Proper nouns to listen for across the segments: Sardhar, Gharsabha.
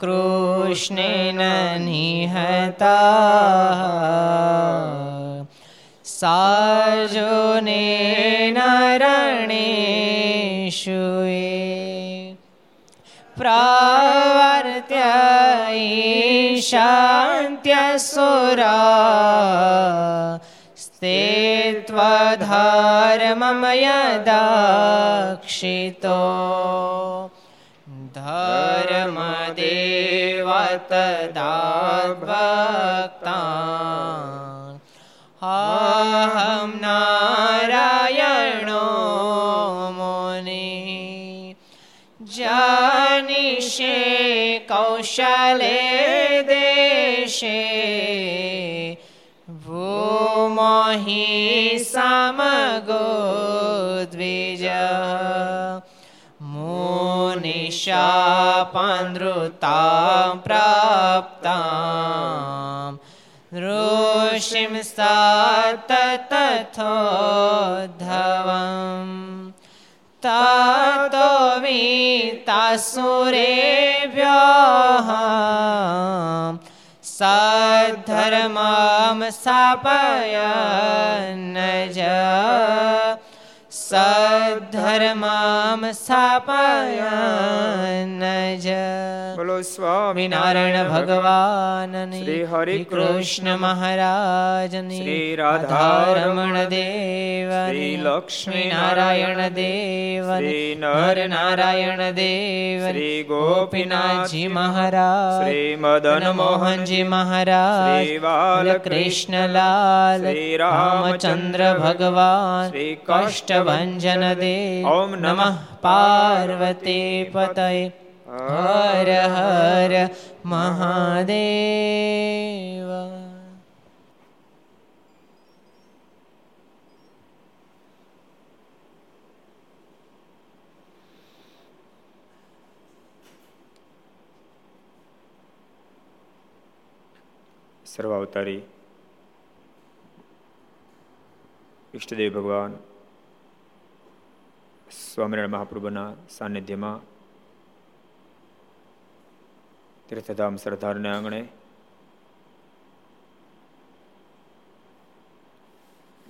कृष्णेन निहताः सार्जुनेन रणेषु प्रवर्त्य ईशान्त्यसुरा ते त्वधर्मं यदाक्षितो धर्मदेव तद्भक्तान् अहं नारायणो मुनिः जानिषे कौशले देशे मोहि समगो द्विजा मुनिशापनृतां प्राप्तां ऋषिं सततथोद्धवम् ततो वित्तासुरेभ्यः सद्धर्मां स्थापयन्नज सद्धर्मां स्थापयन्नज। बोलो स्वामी नारायण भगवान श्री हरि कृष्ण महाराज श्री राधा रमण देव श्री लक्ष्मी नारायण देव श्री नर नारायण देव श्री गोपीनाथ जी महाराज श्री मदन मोहन जी महाराज श्री बाल कृष्ण लाल श्री रामचंद्र भगवान श्री कष्टभंजन जनदेव। ओम नमः पार्वती पतये हर हर महादेव। सर्वावतारी इष्टदेव भगवान સ્વામિનારાયણ મહાપ્રભુના સાનિધ્યમાં તીર્થધામ સરદારને આંગણે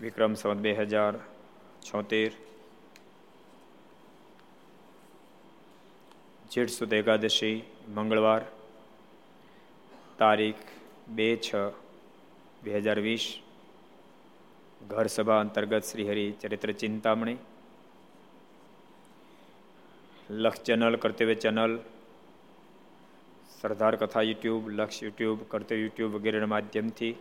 વિક્રમ સંવત 2076 જેઠ સુદ એકાદશી મંગળવાર તારીખ 2/6/2020 ઘરસભા અંતર્ગત શ્રીહરિ ચરિત્ર ચિંતામણી લક્ષ ચેનલ કર્તવ્ય ચેનલ સરદાર કથા યુટ્યુબ લક્ષ યુટ્યુબ કર્તવ્ય યુટ્યુબ વગેરેના માધ્યમથી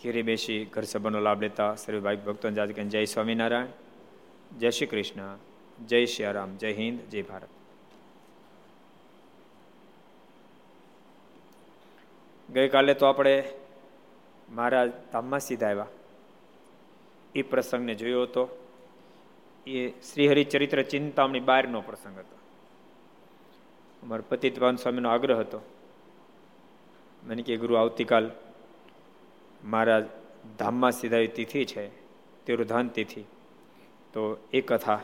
ઘેરે બેસી ઘરસભાનો લાભ લેતા સર્વે ભાઈ ભક્તો જાજકે જય સ્વામિનારાયણ જય શ્રી કૃષ્ણ જય શ્રી રામ જય હિન્દ જય ભારત। ગઈકાલે તો આપણે મહારાજ ધામમાં સીધા આવ્યા એ પ્રસંગને જોયો હતો। એ શ્રીહરિ ચરિત્ર ચિંતામણી 12નો પ્રસંગ હતો। અમારા પતિતવાન સ્વામીનો આગ્રહ હતો, મને કે ગુરુ આવતીકાલ મારા ધામમાં સીધાવી તિથિ છે, તિરુધાન તિથિ, તો એ કથા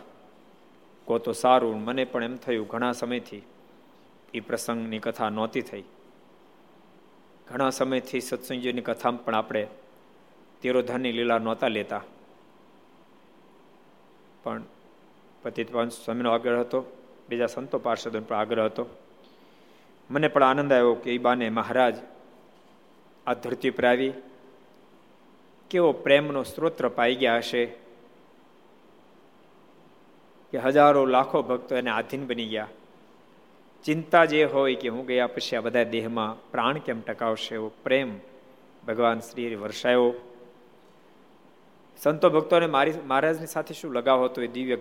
કહો તો સારું। મને પણ એમ થયું ઘણા સમયથી એ પ્રસંગની કથા નહોતી થઈ, ઘણા સમયથી સત્સંગીઓની કથામાં પણ આપણે તિરુધાનની લીલા નહોતા લેતા, પણ પતિતપાવન સ્વામીનો આગ્રહ હતો, બીજા સંતો પાર્ષદોનો પણ આગ્રહ હતો। મને પણ આનંદ આવ્યો કે એ બાને મહારાજ આ ધરતી પર આવી કેવો પ્રેમનો સ્ત્રોત પાઈ ગયા હશે કે હજારો લાખો ભક્તો એને આધીન બની ગયા। ચિંતા જે હોય કે હું ગયા પછી આ બધા દેહમાં પ્રાણ કેમ ટકાવશે, એવો પ્રેમ ભગવાન શ્રી વર્ષાયો। સંતો ભક્તોને મહારાજની સાથે શું લગાવ હતો એ દિવ્ય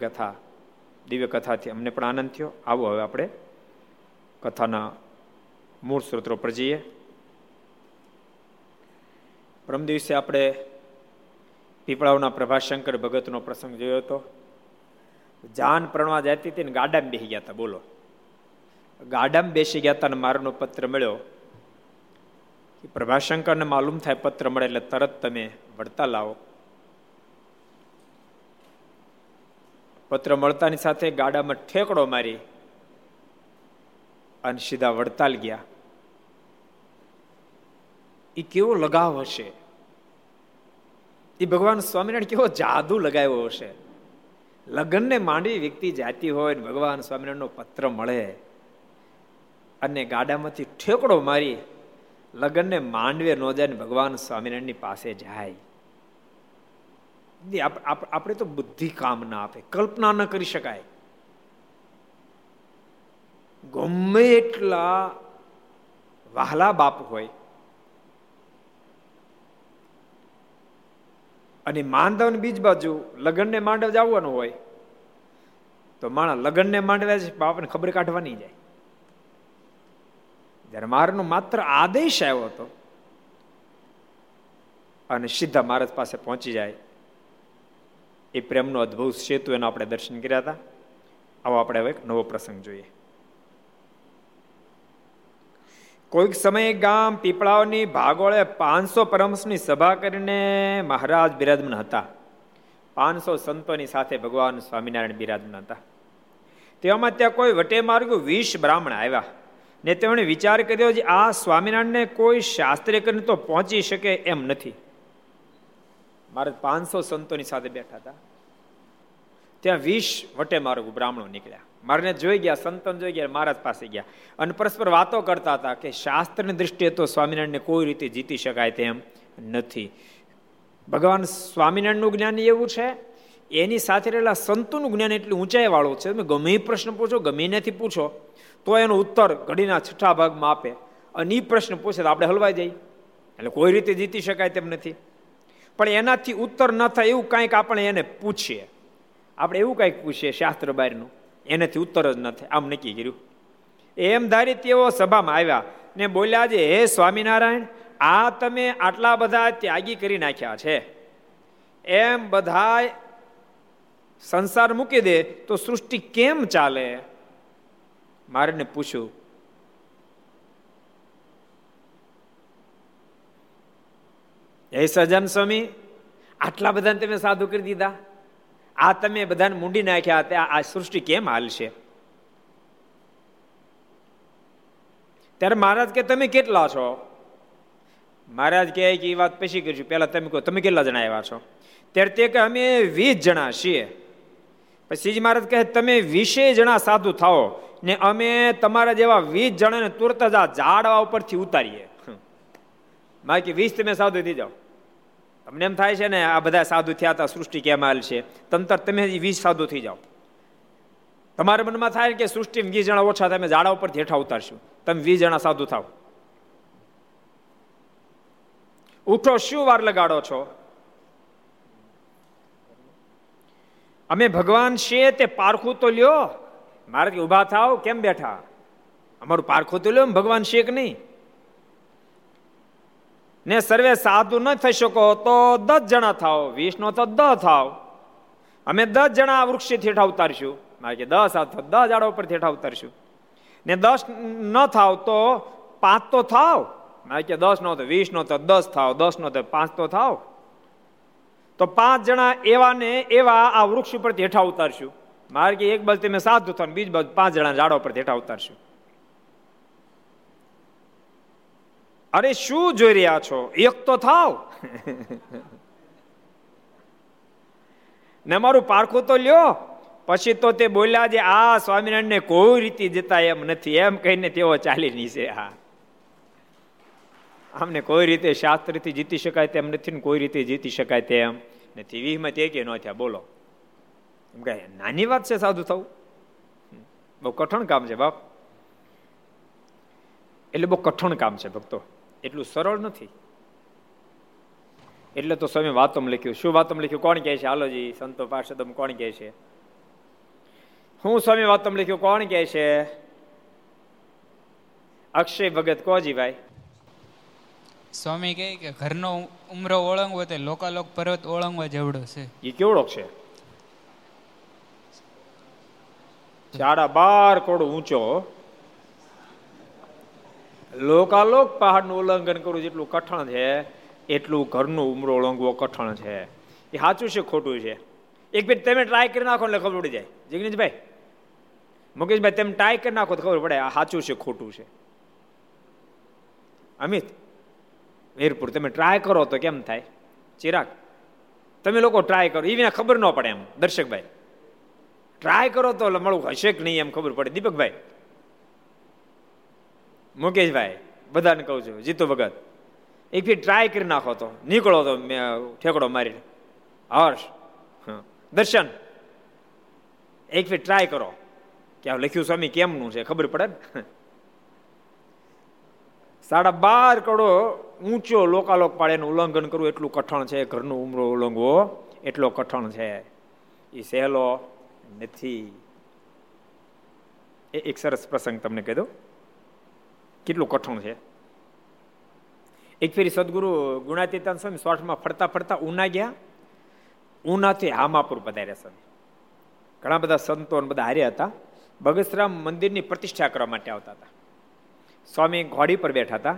કથાથી અમને પણ આનંદ થયો। આવો હવે આપણે કથાના મૂળ સ્ત્રોતો પર જઈએ। પરમ દિવસે આપણે પીપળાવના પ્રભાશંકર ભગતનો પ્રસંગ જોયો હતો। જાન પ્રણવા જતી હતી ને ગાડામાં બેસી ગયા હતા। બોલો, ગાડામાં બેસી ગયા હતા ને મારનો પત્ર મળ્યો। પ્રભાશંકરને માલુમ થાય પત્ર મળે એટલે તરત તમે વળતા લાવો। પત્ર મળતાની સાથે ગાડામાં ઠેકડો મારી અને સીધા વડતાલ ગયા. એ કેવો લગાવ હશે, એ ભગવાન સ્વામિનારાયણ કેવો જાદુ લગાવ્યો હશે. લગ્નને માંડી વ્યક્તિ જાતી હોય, ભગવાન સ્વામિનારાયણનો પત્ર મળે અને ગાડામાંથી ઠેકડો મારી લગ્નને માંડવે ન જાય, ભગવાન સ્વામિનારાયણની પાસે જાય. આપણે તો બુદ્ધિ કામ ના આપે, કલ્પના ન કરી શકાય. ગમે એટલા વહાલા બાપ હોય અને માંડવની બીજ બાજુ લગ્નને માંડવ જવાનું હોય તો માણસ લગ્નને માંડવા જાય, બાપને ખબર કાઢવા નહીં જાય. જ્યારે મારનો માત્ર આદેશ આવ્યો હતો અને સીધા મહારાજ પાસે પહોંચી જાય. એ પ્રેમનો અદભુત સેતુ, એનો આપણે દર્શન કર્યા હતા. આવો આપણે હવે એક નવો પ્રસંગ જોઈએ. કોઈક સમયે ગામ પીપળાઓની ભાગોળે 500 પરમહંસની સભા કરીને મહારાજ બિરાજમાન હતા. 500 સંતોની સાથે ભગવાન સ્વામિનારાયણ બિરાજમાન હતા. તેવામાં ત્યાં કોઈ વટે માર્ગુ 20 બ્રાહ્મણ આવ્યા ને તેમણે વિચાર કર્યો કે આ સ્વામિનારાયણને કોઈ શાસ્ત્રે કરીને તો પહોંચી શકે એમ નથી. મહારાજ 500 સંતોની સાથે બેઠા હતા, ત્યાં 20 વટે માર્ગુ બ્રાહ્મણો નીકળ્યા. મારને જોઈ ગયા, સંતન જોઈ ગયા, મહારાજ પાસે ગયા અને પરસ્પર વાતો કરતા હતા કે શાસ્ત્રની દ્રષ્ટિએ તો સ્વામિનારાયણને કોઈ રીતે જીતી શકાય તેમ નથી. ભગવાન સ્વામિનારાયણનું જ્ઞાન એવું છે, એની સાથે રહેલા સંતોનું જ્ઞાન એટલું ઊંચાઈ વાળું છે, તમે ગમે એ પ્રશ્ન પૂછો, ગમે નથી પૂછો તો એનો ઉત્તર ઘડીના છઠ્ઠા ભાગમાં આપે અને એ પ્રશ્ન પૂછે તો આપણે હલવાઈ જઈએ. એટલે કોઈ રીતે જીતી શકાય તેમ નથી, પણ એનાથી ઉત્તર ન થાય એવું કાંઈક આપણે એને પૂછીએ, આપણે એવું કાંઈક પૂછીએ શાસ્ત્ર બહારનું, એનાથી ઉત્તર જ ન થાય આમ નક્કી કર્યું. એમ ધારી તેઓ સભામાં આવ્યા ને બોલ્યા છે, હે સ્વામિનારાયણ, આ તમે આટલા બધા ત્યાગી કરી નાખ્યા છે, એમ બધા સંસાર મૂકી દે તો સૃષ્ટિ કેમ ચાલે? મારે પૂછ્યું, હે સજન સ્વામી, આટલા બધાને તમે સાધુ કરી દીધા, આ તમે બધાને મૂંડી નાખ્યા હતા, આ સૃષ્ટિ કેમ હાલશે? ત્યારે મહારાજ કે તમે કેટલા છો? મહારાજ કહે કે એ વાત પછી કરીશું, પહેલા તમે કહો તમે કેટલા જણા આવ્યા છો? ત્યારે તે કે અમે 20 જણા છીએ. પછી મહારાજ કહે તમે 20 જણા સાધુ થાઓ ને અમે તમારા જેવા 20 જણાને તુરત જ આ ઝાડવા ઉપરથી ઉતારીએ. મારે કે 20 તમે સાધુ થઈ જાઓ, તમને એમ થાય છે ને આ બધા સાધુ થયા હતા, સૃષ્ટિ કેમ હાલ છે, તંતર તમે 20 સાધુ થઈ જાઓ, તમારા મનમાં થાય કે સૃષ્ટિ 20 જણા ઓછા, તમે ઝાડા ઉપરથી હેઠા ઉતારશું, તમે 20 જણા સાધુ થાવ, ઉઠો, શું વાર લગાડો છો? અમે ભગવાન છે તે પારખું તો લ્યો. મારે ઉભા થાવ, કેમ બેઠા, અમારું પારખું તો લ્યો, ભગવાન છે કે નહીં? ને સર્વે સાધુ ન થઈ શકો તો 10 જણા થાવ, 20 નો તો 10 થાવ, અમે 10 જણા વૃક્ષથી ઠેઠા ઉતારશું. મારે કે 10 આ 10 ઝાડા ઉપર ઠેઠા ઉતારશું ને 10 ન થાવ તો 5 તો થાવ. મારે કે 10 નો તો 20 નો તો 10 થાવ, 10 નો તો 5 તો થાવ. તો 5 જણા એવા ને એવા આ વૃક્ષ ઉપરથી હેઠા ઉતારશું. મારે કે એક બાજુ તમે સાધુ થાવ, બીજી બાજુ 5 જણા ઝાડા ઉપર હેઠા ઉતારશું. અરે શું જોઈ રહ્યા છો, એક તો થાવ ને મારું પારખું તો લ્યો. પછી તો તે બોલ્યા જે આ સ્વામિનારાયણને કોઈ રીતે જતા એમ નથી, એમ કહીને તેઓ ચાલી નીકળે. હા, આમને કોઈ રીતે શાસ્ત્રથી જીતી શકાય તેમ નથી ને કોઈ રીતે જીતી શકાય તેમ નથી. વીહમાં તે કે ન થયા, બોલો એમ કહે નાની વાત છે સાધુ થવું? બહુ કઠણ કામ છે બાપ, એટલે બહુ કઠણ કામ છે ભક્તો, એટલું સરળ નથી. એટલે તો સ્વામી વાતોમાં લખ્યું. શું વાતોમાં લખ્યું? કોણ કહે છે? હાલોજી સંતો પાર્ષદોમ કોણ કહે છે? હું સ્વામી વાતોમાં લખ્યું, કોણ કહે છે? અક્ષય ભગત કોજીભાઈ. સ્વામી કહે કે ઘરનો ઉમરો ઓળંગવો તે લોકાલોક પર્વત ઓળંગવા જેવડો છે. એ કેવડો છે? 12.5 કરોડ ઊંચો લોકાલોક પહાડનું ઉલ્લંઘન કરવું જેટલું કઠણ છે એટલું ઘરનું ઉમરો ઓળંગવો કઠણ છે. એ સાચું છે ખોટું છે? એક મિનિટ તમે ટ્રાય કરી નાખો એટલે ખબર પડી જાય. જિગ્નેશભાઈ મુકેશભાઈ તેમ ટ્રાય કરી નાખો તો ખબર પડે આ સાચું છે ખોટું છે. અમિત વીરપુર તમે ટ્રાય કરો તો કેમ થાય? ચિરાગ તમે લોકો ટ્રાય કરો, એ વિના ખબર ન પડે. એમ દર્શકભાઈ ટ્રાય કરો તો મળું હશે કે નહીં એમ ખબર પડે. દીપકભાઈ, મુકેશભાઈ, બધાને કહું છું, જીતુ ભગત એક ફીટ ટ્રાય કરી નાખો તો નીકળો તો ઠેકડો મારીને. હર્ષ, દર્શન એક ફીટ ટ્રાય કરો કે આ લખ્યું સ્વામી કેમનું છે ખબર પડે ને. 12.5 કરોડ ઊંચો લોકાલોક પાળેનું ઉલ્લંઘન કરવું એટલું કઠણ છે. ઘરનું ઉમરો ઉલ્લંઘવો એટલો કઠણ છે, એ સહેલો નથી. એક સરસ પ્રસંગ તમને કહી દઉં કેટલું કઠણ છે. એક ફેરી સદગુરુ ગુણાતીતાન સ્વામી શોર્ટમાં ફરતા ફરતા ઉના ગયા. ઉનાથી હામાપુર પધાર્યા સ્વામી. ઘણા બધા સંતો બધા હાર્યા હતા. બગસરામ મંદિરની પ્રતિષ્ઠા કરવા માટે આવતા હતા. સ્વામી ઘોડી પર બેઠા હતા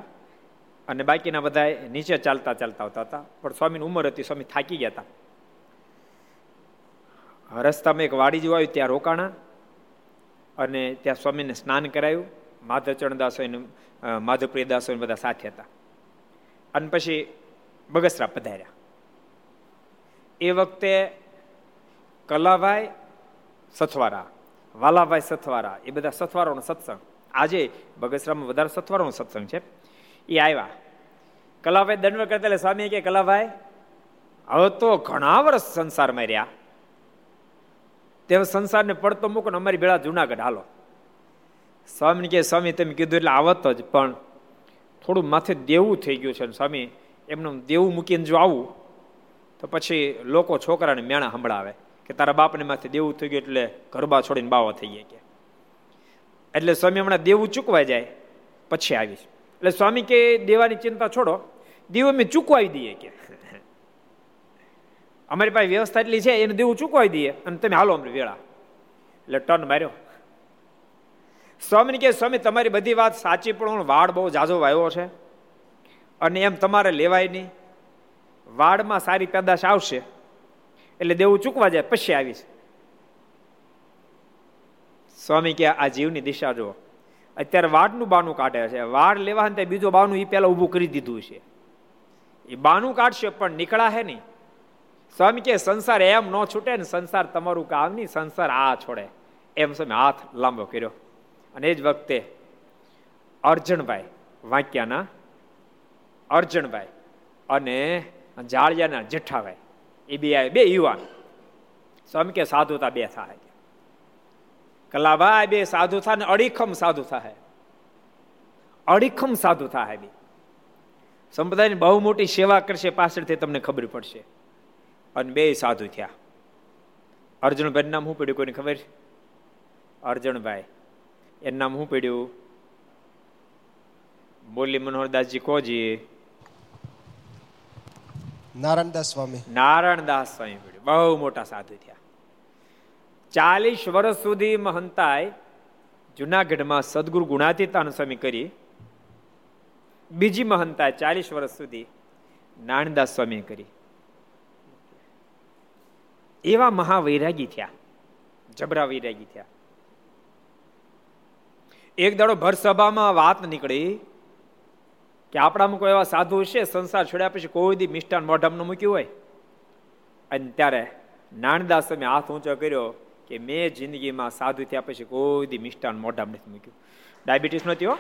અને બાકીના બધા નીચે ચાલતા ચાલતા આવતા હતા. પણ સ્વામીની ઉંમર હતી, સ્વામી થાકી ગયા હતા. રસ્તામાં એક વાડી જેવું આવ્યું, ત્યાં રોકાણા અને ત્યાં સ્વામીને સ્નાન કરાયું. માધવચરણદાસ હોય, માધવપ્રિયદાસ હોય બધા સાથે હતા. અને પછી બગસરા પધાર્યા. એ વખતે કલાભાઈ સથવારા, વાલાભાઈ સથવારા એ બધા સથવારોનો સત્સંગ. આજે બગસરામાં વધારે સથવારોનો સત્સંગ છે. એ આવ્યા. કલાભાઈ દંડવત કરતા એટલે સ્વામી કે કલાભાઈ હવે તો ઘણા વર્ષ સંસારમાં રહ્યા, તે સંસારને પડતો મૂકો ને અમારી ભેળા જુનાગઢ હાલો. સ્વામીને કહે સ્વામી તમે કીધું એટલે આવત જ, પણ થોડું માથે દેવું થઈ ગયું છે. સ્વામી એમને દેવું મૂકીને જો આવું તો પછી લોકો છોકરાને મેણા સંભળાવે કે તારા બાપને માથે દેવું થઈ ગયું એટલે ગરબા છોડીને બાવા થઈ ગયા કે. એટલે સ્વામી હમણાં દેવું ચૂકવાઈ જાય પછી આવીશ. એટલે સ્વામી કે દેવાની ચિંતા છોડો, દેવું અમે ચૂકવાઈ દઈએ કે અમારી પાસે વ્યવસ્થા એટલી છે, એને દેવું ચૂકવાઈ દઈએ અને તમે હાલો અમને વેળા. એટલે ટર્ન માર્યો. સ્વામીને કહે સ્વામી તમારી બધી વાત સાચી, પણ હું વાડ બહુ ઝાઝો વાવ્યો છે અને એમ તમારે લેવાય નહીં. વાડમાં સારી પેદાશ આવશે એટલે દેવું ચૂકવા જાય પછી આવીશ. સ્વામી કે આ જીવની દિશા જુઓ, અત્યારે વાડનું બાનું કાઢે છે. વાડ લેવા ને બીજું બાનું એ પહેલા ઊભું કરી દીધું છે. એ બાનું કાઢશે પણ નીકળા હે નહીં. સ્વામી કે સંસાર એમ ન છૂટે ને, સંસાર તમારું કામ નહીં, સંસાર આ છોડે એમ. સ્વામી હાથ લાંબો કર્યો અને એ જ વખતે અર્જણભાઈ વાંક્યાના અર્જણભાઈ અને જાળિયાના જેઠાભાઈ એ બે આવે, બે યુવાન. સ્વામી કે સાધુતા બે થાય. કલાભાઈ બે સાધુ થાય ને અડીખમ સાધુ થાય, અડીખમ સાધુ થાય. બે સંપ્રદાયની બહુ મોટી સેવા કરશે, પાછળથી તમને ખબર પડશે. અને બે સાધુ થયા. અર્જુનભાઈ નામ શું પડ્યું કોઈને ખબર? અર્જુનભાઈ એનું નામ શું પડ્યું? બોલી મનોહરદાસજી કોજી? નારાયણદાસ સ્વામી. નારાયણદાસ સ્વામી પડ્યું. બહુ મોટા સાધુ થયા. 40 વર્ષ સુધી મહંતાએ જુનાગઢમાં સદગુરુ ગુણાતીતાન સ્વામી કરી. બીજી મહંતાએ 40 વર્ષ સુધી નાણદાસ સ્વામી કરી. એવા મહાવૈરાગી થયા, જબરા વૈરાગી થયા. એક દાડો ભરસભામાં વાત નીકળી કે આપણામાં કોઈ એવા સાધુ છે સંસાર છોડ્યા પછી કોઈ દી મિષ્ટાન મોઢામાં મૂક્યું હોય. અને ત્યારે નાણદાસ સ્વામી હાથ ઊંચો કર્યો કે મેં જિંદગીમાં સાધુ થયા પછી કોઈ દી મિષ્ટાન મોઢામાં નથી મૂક્યું. ડાયાબિટીસ નહોતી હો,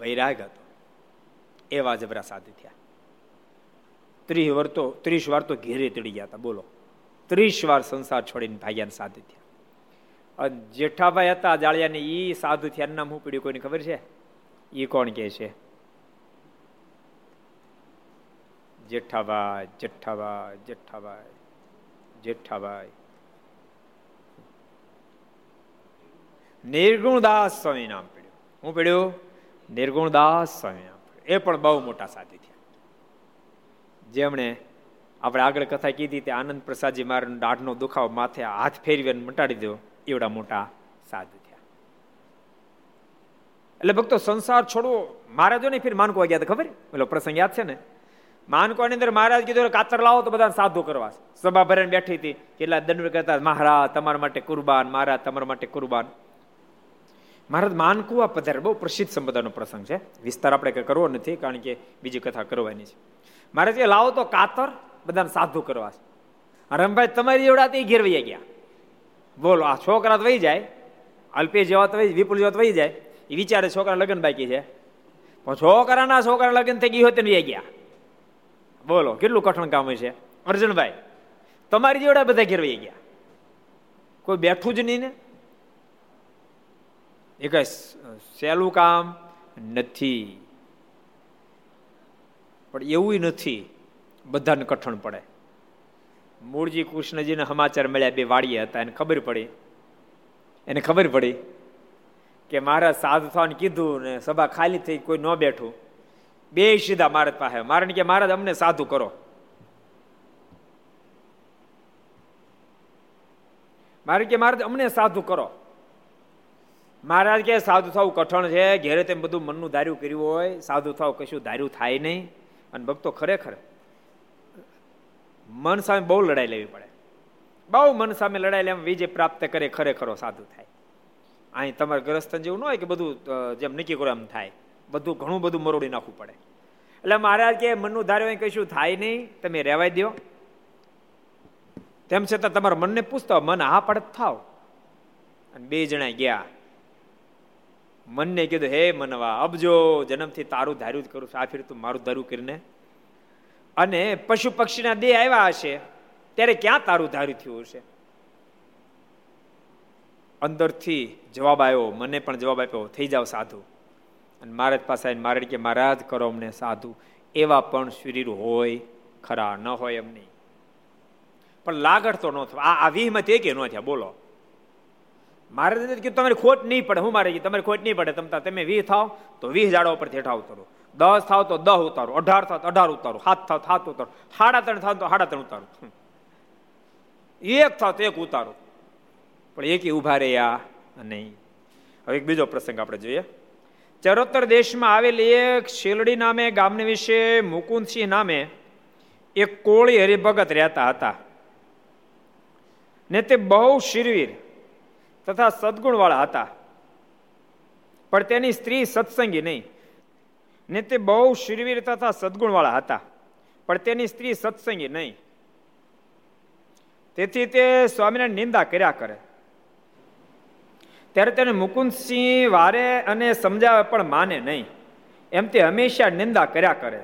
વૈરાગ હતો. એવા જબરા સાધુ થયા. 30 વાર તો ઘેરે તળી ગયા હતા. બોલો, 30 વાર સંસાર છોડીને ભાગ્યાને સાધુ થયા. અને જેઠાભાઈ હતા જાળિયાને, ઈ સાધુ થયા. નામ શું પડ્યું કોઈને ખબર છે? ઈ કોણ કહે છે? જેઠાભાઈ. જેઠાભાઈ જેઠાભાઈ જેઠાભાઈ નિર્ગુણદાસ સ્વામી નામ પડ્યું. શું પડ્યું? નિર્ગુણદાસ સ્વામી નામ પડ્યું. એ પણ બહુ મોટા સાથી થયા. જેમણે આપણે આગળ કથા કીધી તે આનંદ પ્રસાદજી મારા દાઢનો દુખાવો માથે હાથ ફેરવી અને મટાડી દો, એવડા મોટા સાધુ થયા. એટલે ભક્તો સંસાર છોડવો. મહારાજોને ફેર માનકુવા ગયા હતા ખબર, પેલો પ્રસંગ યાદ છે ને? માનકોની અંદર મહારાજ કીધું કાતર લાવો તો બધા સાધુ કરવા છે. સભા ભરાઈને બેઠી હતી, કેટલા દંડ કરતા, મહારાજ તમારા માટે કુરબાન, મહારાજ તમારા માટે કુરબાન. મહારાજ માનકું આ પધારે, બહુ પ્રસિદ્ધ સંપ્રદાયનો પ્રસંગ છે, વિસ્તાર આપણે કંઈ કરવો નથી કારણ કે બીજી કથા કરવાની છે. મહારાજ એ લાવો તો કાતર, બધાને સાધુ કરવા છે. રમભાઈ તમારી એવડા તો એ ઘેરવાઈ ગયા, બોલો આ છોકરા તો વહી જાય, અલ્પેશ જેવા તો વિપુલ જેવા તો વહી જાય, એ વિચારે છોકરા લગ્ન બાકી છે, પણ છોકરાના છોકરા લગ્ન થઈ ગયું હોય તો વહી ગયા. બોલો કેટલું કઠણ કામ હોય છે અર્જુનભાઈ, તમારી જેવડા બધા ઘેરવાઈ ગયા, કોઈ બેઠું જ નહીં ને, એ કઈ સહેલું કામ નથી, પણ એવું નથી બધાને કઠણ પડે. મૂળજી કૃષ્ણજીને સમાચાર મળ્યા, બે વાળીએ હતા, એને ખબર પડી કે મહારાજ સાધુ થવાનું કીધું ને સભા ખાલી થઈ, કોઈ ન બેઠું, બે સીધા મહારાજ પાસે. મારણ કે મહારાજ અમને સાધુ કરો. મારણ કે મહારાજ અમને સાધુ કરો. મહારાજ કે સાધુ થવું કઠણ છે, ઘેરે તેમ બધું મનનું ધાર્યું કર્યું હોય સાધુ થાવ કશું ધાર્યું થાય નહીં. અને ભક્તો ખરેખર મન સામે બહુ લડાઈ લેવી પડે, બહુ મન સામે લડાઈ લે, વિજય પ્રાપ્ત કરે ખરેખરો સાધુ થાય. અહીં તમારે ગ્રસ્થન જેવું ન હોય કે બધું જેમ નક્કી કરો એમ થાય, બધું ઘણું બધું મરોડી નાખવું પડે. એટલે મહારાજ કે મનનું ધાર્યું કશું થાય નહીં, તમે રહેવાય દો. તેમ છતાં તમારા મનને પૂછતા મન હા પાડે થાવ. અને બે જણા ગયા, મનને કીધું હે મનવા, અબજો જન્મથી તારું ધાર્યું જ કરું છું, આ ફેર તું મારું ધાર્યું કરીને. અને પશુ પક્ષીના દેહ આવ્યા હશે ત્યારે ક્યાં તારું ધાર્યું થયું હશે. અંદરથી જવાબ આવ્યો, મને પણ જવાબ આપ્યો, થઈ જાવ સાધુ. અને મહારાજ પાસે આવીને મહારાજ કે મહારાજ કરો અમને સાધુ. એવા પણ શરીર હોય ખરા, ન હોય એમ નહીં, પણ લાગડ તો ન થાય. આ વીહમાં તે કે ન થયા, બોલો મહારાજને કીધું તમારી ખોટ નહીં પડે. હું મારે તમારી ખોટ નહીં પડે, તમતા તમે 20 થાવ તો 20 ઝાડવા પરથી હેઠા ઉતારો, 10 થાવ તો 10 ઉતારો, 18 થાવ તો 18 ઉતારો, 7 થાવ તો 7 ઉતારો, 3.5 થાવ તો 3.5 ઉતારો, 1 થાવ તો 1 ઉતારો, પણ એક ઉભા રહ્યા નહીં. હવે એક બીજો પ્રસંગ આપણે જોઈએ. ચરોતર દેશમાં આવેલી એક શેલડી નામે ગામને વિશે મુકુંદસિંહ નામે એક કોળી હરિભગત રહેતા હતા, ને તે બહુ શિરવીર તથા સદગુણવાળા હતા, પણ તેની સ્ત્રી સત્સંગી નહીં. ને તે બહુ શિરવીર તથા સદગુણવાળા હતા પણ તેની સ્ત્રી સત્સંગી નહીં, તેથી તે સ્વામીને નિંદા કર્યા કરે. ત્યારે તેને મુકુંદસિંહ વારે અને સમજાવે પણ માને નહીં, એમ તે હંમેશા નિંદા કર્યા કરે.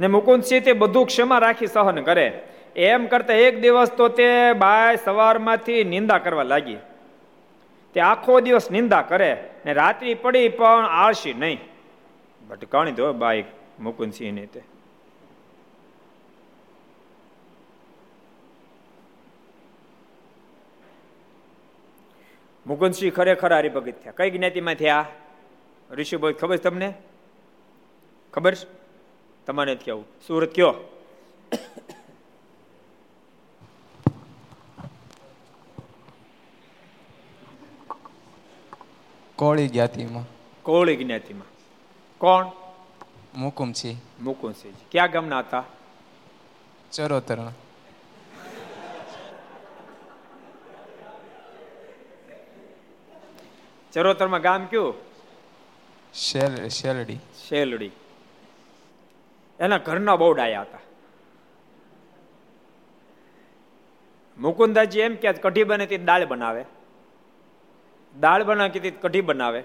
ને મુકુંદસિંહ તે બધું ક્ષમા રાખી સહન કરે. એમ કરતા એક દિવસ તો તે બાય સવારમાંથી નિંદા કરવા લાગી. તે આખો દિવસ નિંદા કરે ને રાત્રિ પડી પણ આળસી નહીં. ભટકાણી દો બાય મુકુંદસિંહને તે. મુકુંદસિંહ ખરેખર હરિભગત થયા. કઈ જ્ઞાતિમાં થયા ઋષિભાઈ ખબર છે તમને? ખબર છે? તમારે કેવું સુરત કયો? કોળી જ્ઞાતિમાં. કોળી જ્ઞાતિમાં. કોણ? મુકુંદસિંહ. મુકુંદસિંહ ક્યાં ગામના હતા? ચરોતરના. ચરોતરમાં ગામ કયું? શેલડી. શેલડી. એના ઘરના બહુ ડાયા હતા. મુકુંદાજી એમ કે કઢી બને તે દાળ બનાવે, દાળ બનાવે કે કઢી બનાવે,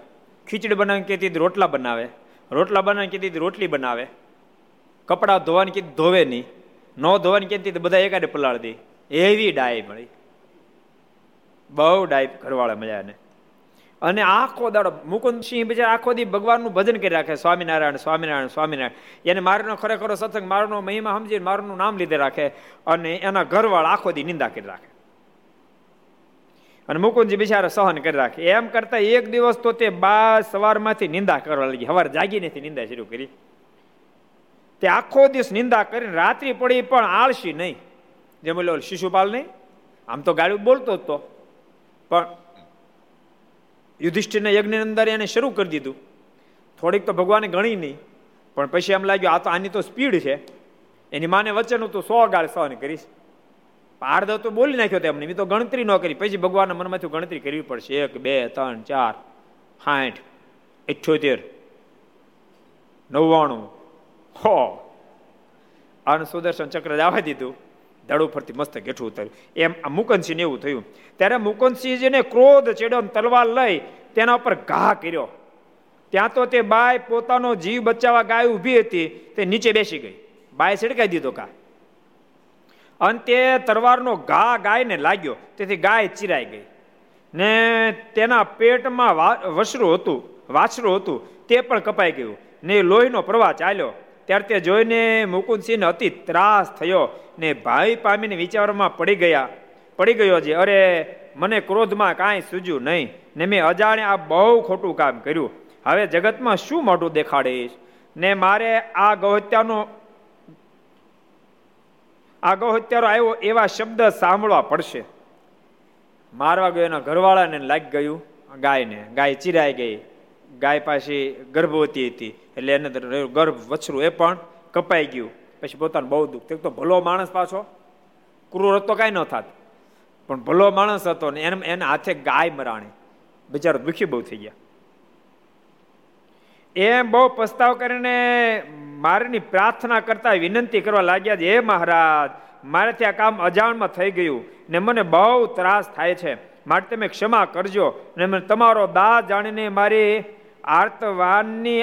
ખીચડી બનાવે કે રોટલા બનાવે, રોટલા બનાવે કે રોટલી બનાવે, કપડાં ધોવાને કે ધોવે નહીં, ન ધોવાને કે બધા એકાડે પલાળ દે, એવી ડાય મળી. બહુ ડાય ઘરવાળા મળ્યા ને. અને આખો દાડો મુકુંદસિંહ બીજા આખો દી ભગવાનનું ભજન કરી રાખે, સ્વામિનારાયણ સ્વામિનારાયણ સ્વામિનારાયણ. એને મારનો ખરેખરો સત્સંગ, મારનો મહિમા સમજીને મારનું નામ લીધે રાખે. અને એના ઘરવાળા આખો દી નિંદા કરી રાખે અને મુકુંદજી બિચારા સહન કરી રાખે. એમ કરતા એક દિવસ તો તે બા સવારમાંથી નિંદા કરવા લાગી. સવાર જાગી નથી નિંદા શરૂ કરી. તે આખો દિવસ નિંદા કરીને રાત્રિ પડી પણ આળસી નહીં. જેમ બોલો શિશુપાલ નહીં, આમ તો ગાળું બોલતો જ તો, પણ યુધિષ્ઠિરના યજ્ઞની અંદર એને શરૂ કરી દીધું. થોડીક તો ભગવાને ગણી નહીં, પણ પછી એમ લાગ્યું આ તો આની તો સ્પીડ છે, એની માને વચન તો 100 ગાળ સહન કરીશ. આડધો તો બોલી નાખ્યો તેમને, મેં તો ગણતરી ન કરી. પછી ભગવાનના મનમાંથી ગણતરી કરવી પડશે 1, 2, 3, 4, 60, 78, 99, 100. આનું સુદર્શન ચક્ર જ આવવા દીધું, ધડું ફરતી મસ્ત ગેઠું ઉતર્યું. એમ આ મુકુંદસિંહને એવું થયું. ત્યારે મુકુંદસિંહજીને ક્રોધ ચડ્યો, તલવાર લઈ તેના ઉપર ઘા કર્યો. ત્યાં તો તે બાય પોતાનો જીવ બચાવવા ગાય ઊભી હતી, તે નીચે બેસી ગઈ. બાય છેડકાઈ દીધો ઘા, અંતે તલવારનો ઘા ગાયને લાગ્યો, તેથી ગાય ચીરાઈ ગઈ ને તેના પેટમાં વાછરું હતું તે પણ કપાઈ ગયું ને લોહીનો પ્રવાહ ચાલ્યો. ત્યારે તે જોઈને મુકુંદસિંહને અતિ ત્રાસ થયો ને ભાઈ પામીને વિચારમાં પડી ગયો છે. અરે, મને ક્રોધમાં કાંઈ સૂજ્યું નહીં ને મેં અજાણે આ બહુ ખોટું કામ કર્યું. હવે જગતમાં શું મોઢું દેખાડીશ ને મારે આ ગૌહત્યારો આવ્યો એવા શબ્દ સાંભળવા પડશે. મારવા ગયો એના ઘરવાળાને લાગી ગયું ગાયને, ગાય ચીરાઈ ગઈ. ગાય પાછી ગર્ભવતી હતી એટલે એને ગર્ભ વછરું એ પણ કપાઈ ગયું. પછી પોતાનું બહુ દુઃખ. એક તો ભલો માણસ, પાછો ક્રૂર તો કાંઈ ન થાત, પણ ભલો માણસ હતો ને એના હાથે ગાય મરાણી. બિચારો દુઃખી બહુ થઈ ગયા. એમ બહુ પસ્તાવ કરીને મારીની પ્રાર્થના કરતા વિનંતી કરવા લાગ્યા, હે મહારાજ, મારાથી આ કામ અજાણમાં થઈ ગયું ને મને બહુ ત્રાસ થાય છે, માટે તમે ક્ષમા કરજો ને મને તમારો દાસ જાણીને મારી આર્તવાનની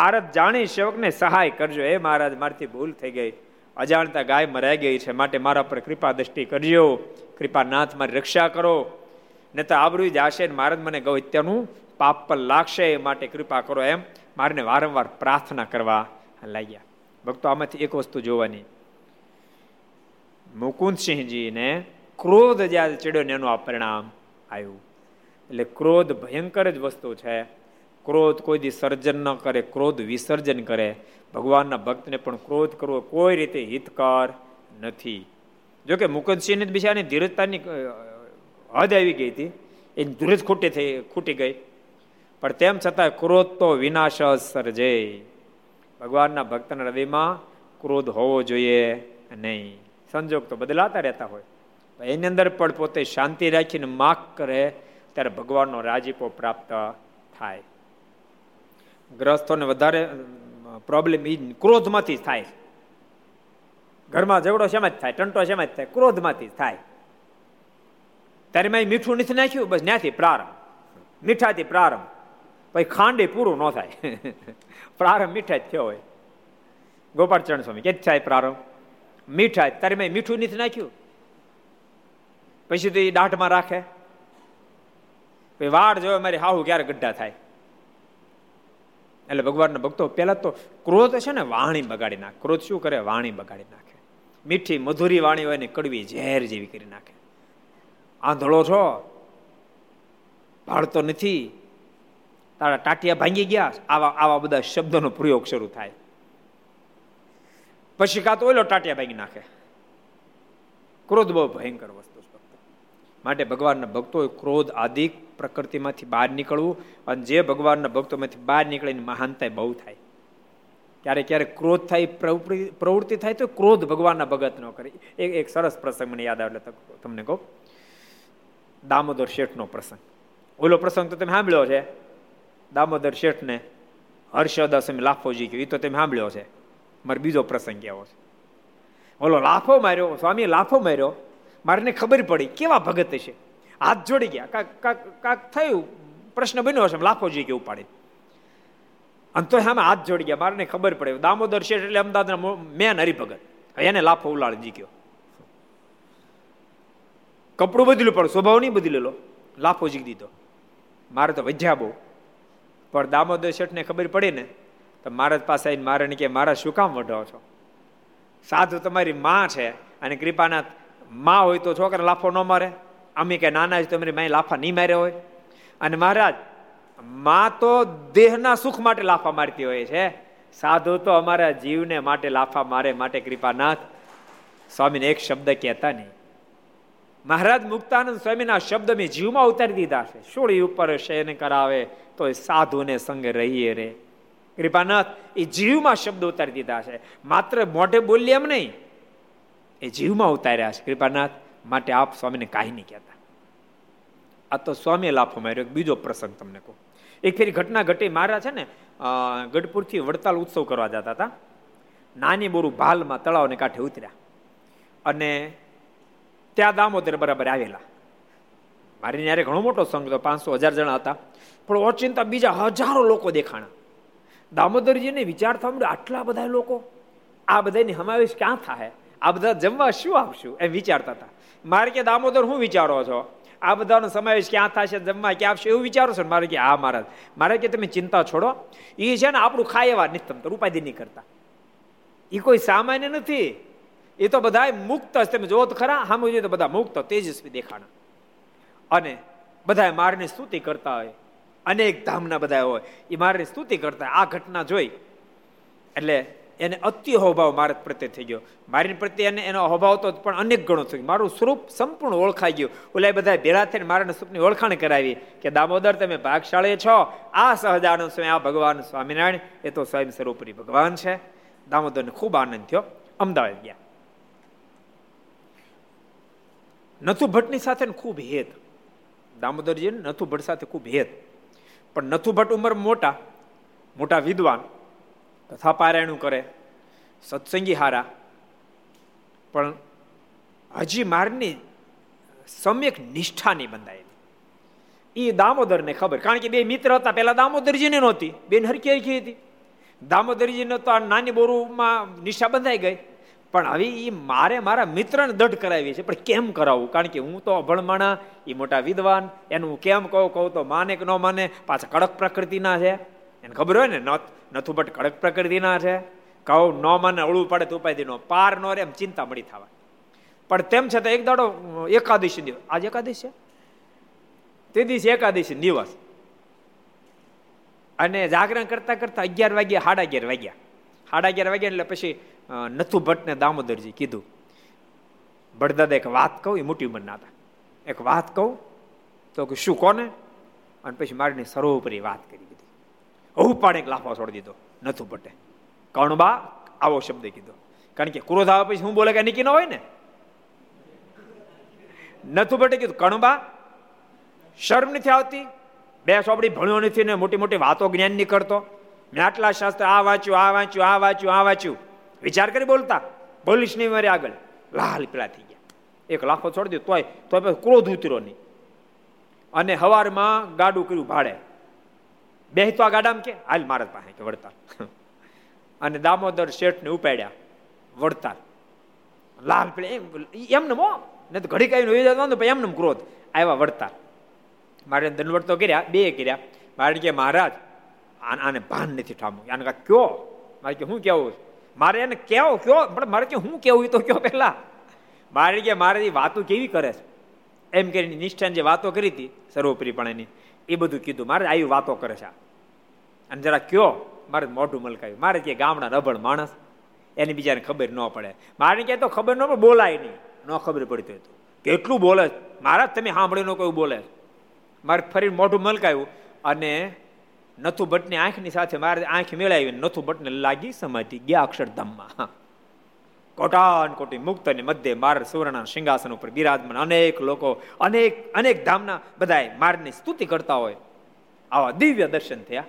આરત જાણી સેવકને સહાય કરજો. હે મહારાજ, મારાથી ભૂલ થઈ ગઈ, અજાણતા ગાય મરાઈ ગઈ છે, માટે મારા પર કૃપા દ્રષ્ટિ કરજો. કૃપાનાથ, મારી રક્ષા કરો, ને તો આવરું જાશે ને મહારાજ મને ગૌહત્યાનું પાપ પર લાગશે, એ માટે કૃપા કરો, એમ મારીને વારંવાર પ્રાર્થના કરવા લાગ્યા. ભક્તો, આમાંથી એક વસ્તુ જોવાની, મુકુંદસિંહજીને ક્રોધ જ્યારે ચડ્યો ને એનું આ પરિણામ આવ્યું. એટલે ક્રોધ ભયંકર જ વસ્તુ છે. ક્રોધ કોઈ દી સર્જન ન કરે, ક્રોધ વિસર્જન કરે. ભગવાનના ભક્તને પણ ક્રોધ કરવો કોઈ રીતે હિતકર નથી. જોકે મુકુંદસિંહને બિચારાની ધીરજતાની હદ આવી ગઈ હતી, એની ધીરજ ખૂટી ગઈ, પણ તેમ છતાં ક્રોધ તો વિનાશ સર્જે. ભગવાનના ભક્તના હૃદયમાં ક્રોધ હોવો જોઈએ નહીં. સંજોગ તો બદલાતા રહેતા હોય, એની અંદર પણ પોતે શાંતિ રાખીને માગ કરે ત્યારે ભગવાનનો રાજીપો પ્રાપ્ત થાય. ગ્રહસ્થોને વધારે પ્રોબ્લેમ એ ક્રોધમાંથી જ થાય. ઘરમાં ઝઘડો શેમાં જ થાય, ટંટો શેમાં જ થાય, ક્રોધમાંથી જ થાય. ત્યારે મેં મીઠું નથી નાખ્યું, બસ ત્યાંથી પ્રારંભ, મીઠાથી પ્રારંભ. પછી ખાંડે પૂરું ન થાય, પ્રારંભ મીઠાઈ થયો હોય. ગોપાળચરણ સ્વામી કે થાય પ્રારંભ મીઠાઈ, તારે મેં મીઠું નથી નાખ્યું, પછી તો એ દાઢમાં રાખે. પછી વાડ જોવે મારી હાહુ ક્યારે ગઢા થાય. એટલે ભગવાનના ભક્તો પહેલા તો ક્રોધ છે ને વાણી બગાડી નાખે. ક્રોધ શું કરે? વાણી બગાડી નાખે. મીઠી મધુરી વાણી હોય ને કડવી ઝેર જેવી કરી નાખે. આંધળો છો, ભાળતો નથી, તારા ટાટિયા ભાંગી ગયા, આવા બધા શબ્દોનો પ્રયોગ શરૂ થાય. પછી કાં તો ઓલો ટાટિયા ભાંગી નાખે. ક્રોધ બહુ ભયંકર વસ્તુ છે. માટે ભગવાનના ભક્તોએ ક્રોધ આદિ પ્રકૃતિમાંથી બહાર નીકળવું, અને જે ભગવાનના ભક્તોમાંથી બહાર નીકળે એની મહાનતા બહુ થાય. ક્યારેક ક્યારેક ક્રોધ થાય, પ્રવૃત્તિ થાય તો ક્રોધ ભગવાનના ભગત ન કરે. એક સરસ પ્રસંગ મને યાદ આવે એટલે તમને કહું. દામોદર શેઠનો પ્રસંગ, ઓલો પ્રસંગ તો તમે સાંભળ્યો છે. દામોદર શેઠને હર્ષદાસ અમે લાફો જીક્યો, એ તો તમે સાંભળ્યો છે. મારે બીજો પ્રસંગ કેવો છે. ઓલો લાફો માર્યો, સ્વામીએ લાફો માર્યો, મારે ખબર પડી કેવા ભગત છે. હાથ જોડી ગયા, કાંક થયું, પ્રશ્ન બન્યો હશે, લાફો જીક્યો ઉપાડી, અને તો સામે હાથ જોડી ગયા. મારે ખબર પડી દામોદર શેઠ એટલે અમદાવાદના મેન હરિભગત, એને લાફો ઉલાળી જીક્યો. કપડું બદલ્યું પણ સ્વભાવ નહીં બદલેલો, લાફો જીકી દીધો. મારે તો વજ્યા બહુ. પણ દામોદર શેઠને ખબર પડી ને તો મહારાજ પાસે આવીને મારે કે, મારા શું કામ વઢાવો છો? સાધુ તમારી માં છે અને કૃપાનાથ, માં હોય તો છોકરા લાફો ન મારે. અમે કે નાના જ તમારી માએ લાફા નહીં માર્યા હોય. અને મહારાજ, માં તો દેહના સુખ માટે લાફા મારતી હોય છે, સાધુ તો અમારા જીવને માટે લાફા મારે, માટે કૃપાનાથ સ્વામીને એક શબ્દ કહેતા નહીં. મહારાજ મુક્તાનંદ સ્વામીના શબ્દ મેં જીવમાં ઉતારી દીધા છે. સોળી ઉપર શયન કરાવે તો સાધુને સંગ રહીએ રે, કૃપાનાથ એ જીવમાં શબ્દો ઉતારી દીધા છે, માત્ર મોઢે બોલીએ એમ નહીં, એ જીવમાં ઉતાર્યા છે કૃપાનાથ, માટે આપ સ્વામીને કાંઈ નહીં કહેતા. આ તો સ્વામીએ લાફો માર્યો. એક બીજો પ્રસંગ તમને કહું. એક ફેરી ઘટના ઘટી. મારા છે ને ગઢપુરથી વડતાલ ઉત્સવ કરવા જતા હતા. નાની બોરું ભાલમાં તળાવને કાંઠે ઉતર્યા અને ત્યાં દામોદર બરાબર આવેલા. મારી ન્યારે ઘણો મોટો સંઘ હતો, 500-1000 જણા હતા, પણ ઓચિંતા બીજા હજારો લોકો દેખાણા. દામોદરજીને વિચાર થયો, આટલા બધા લોકો, આ બધાની સમાવેશ ક્યાં થાય, આ બધા જમવા શું આપશું એમ વિચારતા હતા. મારે કે દામોદર હું વિચારો છો, આ બધાનો સમાવેશ ક્યાં થશે, જમવા ક્યાં આપશે એવું વિચારો છો? મારે કે હા મહારાજ. મારે કે તમે ચિંતા છોડો, એ છે ને આપણું ખાય એવા નથી, તમે ઉપાધિ નહીં કરતા, એ કોઈ સામાન્ય નથી, એ તો બધા મુક્ત છે. તમે જોવો તો ખરા, સામે જોઈએ તો બધા મુક્ત તેજસ્વી દેખાણા અને બધા મારની સ્તુતિ કરતા હોય, અનેક ધામના બધા હોય એ મારની સ્તુતિ કરતા હોય. આ ઘટના જોઈ એટલે એને અતિહોભાવ મારા પ્રત્યે થઈ ગયો, મારી પ્રત્યે એનો અહોભાવ તો પણ અનેક ગણો થઈ ગયો. મારું સ્વરૂપ સંપૂર્ણ ઓળખાઈ ગયું. ઓલા બધા ભેરા થઈને મારાના સ્વરૂપની ઓળખાણ કરાવી કે દામોદર તમે ભાગશાળી છો, આ સહજાનંદ સ્વામી, આ ભગવાન સ્વામિનારાયણ, એ તો સ્વયં સ્વરૂપરી ભગવાન છે. દામોદરને ખૂબ આનંદ થયો. અમદાવાદ ગયા. નથુ ભટ્ટની સાથે ખૂબ હેત. દામોદરજીને નથુ ભટ્ટ સાથે ખૂબ હેત, પણ નથુ ભટ્ટ ઉંમર મોટા, મોટા વિદ્વાન, તથા પારાયણું કરે, સત્સંગી હારા, પણ હજી મારની સમ્યક નિષ્ઠા નહીં બંધાયેલી. એ દામોદરને ખબર, કારણ કે બે મિત્ર હતા. પહેલા દામોદરજીને નહોતી, બેન હરખી હરખી હતી. દામોદરજીને તો આ નાની બોરુમાં નિષ્ઠા બંધાઈ ગઈ, પણ હવે એ મારે મારા મિત્રને દઢ કરાવી છે, પણ કેમ કરાવું, કારણ કે હું તો અભણ માણા, એ મોટા વિદ્વાન, એનું હું કેમ કહું તો માને કે ન માને. પાછા કડક પ્રકૃતિના છે, એને ખબર હોય ને નથુ ભટ્ટ કડક પ્રકૃતિના છે, કહું ન માને અળવું પડે તો ઉપાય દીનો પાર ન રે એમ ચિંતા મળી થવા. પણ તેમ છતાં એક દાડો એકાદશી દિવસ, આજ એકાદશ છે તે દિવસે એકાદશી દિવસ, અને જાગરણ કરતા કરતા 11 વાગ્યા, 11:30 વાગ્યા, 11:30 વાગ્યા એટલે પછી નથુ ભટ્ટને દામોદરજી કીધું, ભટદાદા એક વાત કહું, એ મોટી ઉંમરના હતા, એક વાત કહું તો કે શું, કોને? અને પછી મારીને સર્વોપરી વાત કરી દીધી. હું પાડે એક લાફો છોડી દીધો નથુ ભટ્ટે, કણબા આવો શબ્દ કીધો, કારણ કે ક્રોધ આવે પછી હું બોલે કે નીકી ન હોય ને. નથુ ભટ્ટે કીધું, કણબા, શરમ નથી આવતી? બે સોપડી ભણ્યો નથી ને મોટી મોટી વાતો જ્ઞાન ની કરતો? મેં આટલા શાસ્ત્ર આ વાંચ્યું, આ વાંચ્યું, આ વાંચ્યું, આ વાંચ્યું, વિચાર કરી બોલતા, પોલીસ ની મારી આગળ લાલ પીળા થઈ ગયા. એક લાફો છોડી દીધો, તોય ક્રોધ ઉતર્યો નહીં. અને હવારમાં ગાડું કર્યું ભાડે, બેહતો આ ગાડામાં કે હાલ મારા પાસે કે વડતાલ, અને દામોદર શેઠને ઉપાડ્યા વડતાલ. લાલ પીળા એમને મો ને તો ઘડી કાઢીને જતો ને, એમને ક્રોધ આવ્યા વડતાલ. મારે દંડવટ તો કર્યા, બે કર્યા. મારે કે મહારાજ આને ભાન નથી ઠામવું. આને કયો? મારે કે હું કેવું? મારે એને કહેવો કયો, પણ મારે કે હું કેવું એ તો કયો પહેલા. મારે કે મારે વાતો કેવી કરે છે એમ કરીને નિષ્ઠાને જે વાતો કરી હતી સર્વોપરીપણાની એ બધું કીધું. મારે આવી વાતો કરે છે અને જરા કયો. મારે મોઢું મલકાવ્યું. મારે કે ગામડા રબળ માણસ, એને બીજાને ખબર ન પડે. મારે કે તો ખબર ન પડે, બોલાય નહીં, ન ખબર પડતી હોય તો કેટલું બોલે. મહારાજ તમે સાંભળીને કોઈ બોલે. મારે ફરી મોઢું મલકાવ્યું અને નથુ ભટ્ટની આંખની સાથે મારે આંખ મેળાવી. નથુ ભટ્ટને લાગી સમાતી, ગયા અક્ષરધામમાં. કોટાન કોટી મુક્ત ને મધ્ય માર સુવર્ણ સિંહાસન ઉપર બિરાજમાન અનેક લોકો, અનેક અનેક ધામના બધા મારની સ્તુતિ કરતા હોય. આવા દિવ્ય દર્શન થયા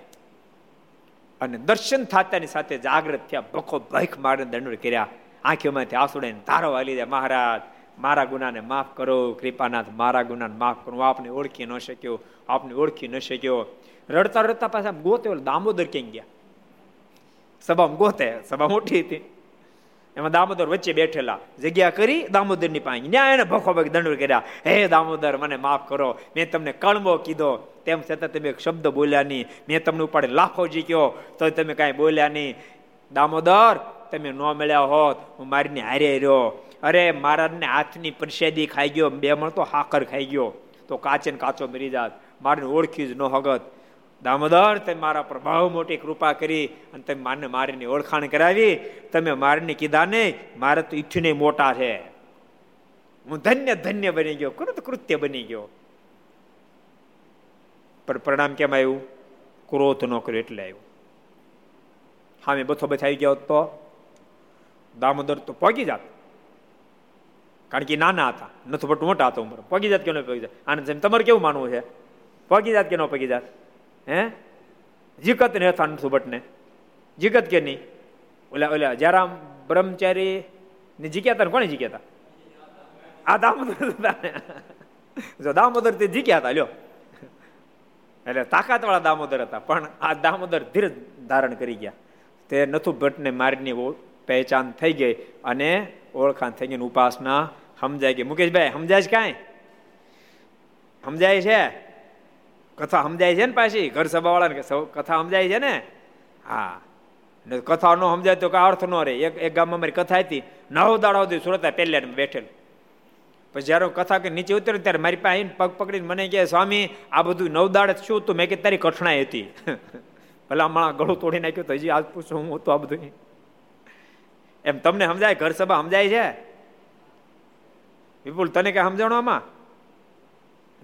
અને દર્શન થતાની સાથે જાગૃત થયા. ભખો ભખ મારને દંડ કર્યા, આંખીઓમાંથી આંસુડાને ધારો વાલી દે. મહારાજ મારા ગુનાને માફ કરો, કૃપાનાથ મારા ગુનાને માફ કરો, હું આપને ઓળખી ન શક્યો, આપને ઓળખી ન શક્યો. રડતા રડતા પાછા ગોતે દામોદર ક્યાં ગયા. સભામાં ગોતે, સભા મોટી હતી, એમાં દામોદર વચ્ચે બેઠેલા, જગ્યા કરી દામોદરની પાસે. ન્યાય એને ભખો ભખ દંડ કર્યા, હે દામોદર મને માફ કરો, મેં તમને કણબો કીધો તેમ છતાં તમે એક શબ્દ બોલ્યા નહીં, મેં તમને ઉપાડે લાખો જીક્યો તો તમે કાંઈ બોલ્યા નહીં. દામોદર તમે ન મળ્યા હોત હું મારીને હારે રહ્યો. અરે મહારાજને હાથની પ્રસાદી ખાઈ ગયો, બે મણ તો હાકર ખાઈ ગયો, તો કાચે ને કાચો મરી જાત, મારીને ઓળખી જ ન હગત. દામોદર તમે મારા પર બહુ મોટી કૃપા કરી અને તમે મારને મારીની ઓળખાણ કરાવી. તમે મારીને કીધા નહીં, મારા તો ઈચ્છુને મોટા છે, હું ધન્ય ધન્ય બની ગયો, કૃત્ય બની ગયો. પણ પરિણામ કેમ આવ્યું? ક્રોધ ન કર્યો એટલે આવ્યું. સામે બથો બથાઈ ગયો તો દામોદર તો પગી જાત, કારણ કે નાના હતા, નથું પટ્ટું મોટા હતો, ઉંમર પગી જાત કે ન પગી જાત. આનંદ સાહેબ તમારે કેવું માનવું છે, પગી જાત કે ન પગી જાત? હે જીકત ને હતા નથું ભટ્ટને, જીકત કે નહીં? ઓલા ઓલા જયરામ બ્રહ્મચારી ને જીક્યા હતા ને, કોને જીક્યા હતા? આ દામોદર હતા ને, જો દામોદર તે જીક્યા હતા, લ્યો એટલે તાકાત વાળા દામોદર હતા. પણ આ દામોદર ધીરજ ધારણ કરી ગયા, તે નથું ભટ્ટને મારીની પહેચાન થઈ ગઈ અને ઓળખાણ થઈ ગઈ, ઉપાસના સમજાઈ ગઈ. મુકેશભાઈ સમજાય છે? કાંઈ સમજાય છે? કથા સમજાય છે ને પાછી ઘરસભા વાળાને કથા સમજાય છે ને? હા, કથા ન સમજાય તો કાંઈ અર્થ ન રહે. એક ગામમાં મારી કથા હતી, નવ દાડા સુધી સુરત પહેલા બેઠેલ, પછી જયારે કથા કે નીચે ઉતરે ત્યારે મારી પાસે પગ પકડીને મને કહે, સ્વામી આ બધું નવ દાડે શું તું? મેં કે તારી કઠણાઈ હતી, ભલે હમણાં ગળું તોડી નાખ્યું તો હજી આજ પૂછું હું તો આ બધું. એમ તમને સમજાય? ઘર સભા સમજાય છે? વિપુલ તને કઈ સમજાણો? આમાં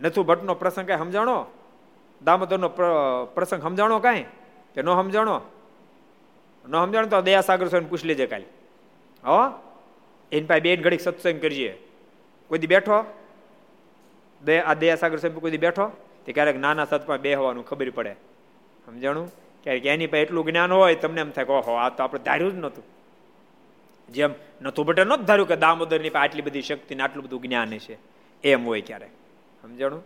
નથુ ભટ્ટનો પ્રસંગ કઈ સમજાણો? દામોદરનો પ્રસંગ સમજાણો કાંઈ કે ન સમજાણો? ન સમજાણો તો દયાસાગર સ્વામીને પૂછી લેજે કાલે, હો એની પાસે બેન ઘડીક સત્સંગ કરીએ. કોઈ દી બેઠો આ દયાસાગર સ્વામી કોઈ દી બેઠો તે? ક્યારેક નાના સત્સંગમાં બેહવાનું ખબર પડે, સમજાણું? ક્યારેક એની પાસે એટલું જ્ઞાન હોય તમને એમ થાય કે ઓહો આ તો આપણે ધાર્યું જ નહોતું. જેમ નથું ભટ્ટે નહોતું ધાર્યું કે દામોદર ની આટલી બધી શક્તિ ને આટલું બધું જ્ઞાન છે, એમ હોય ક્યારે, સમજાણું?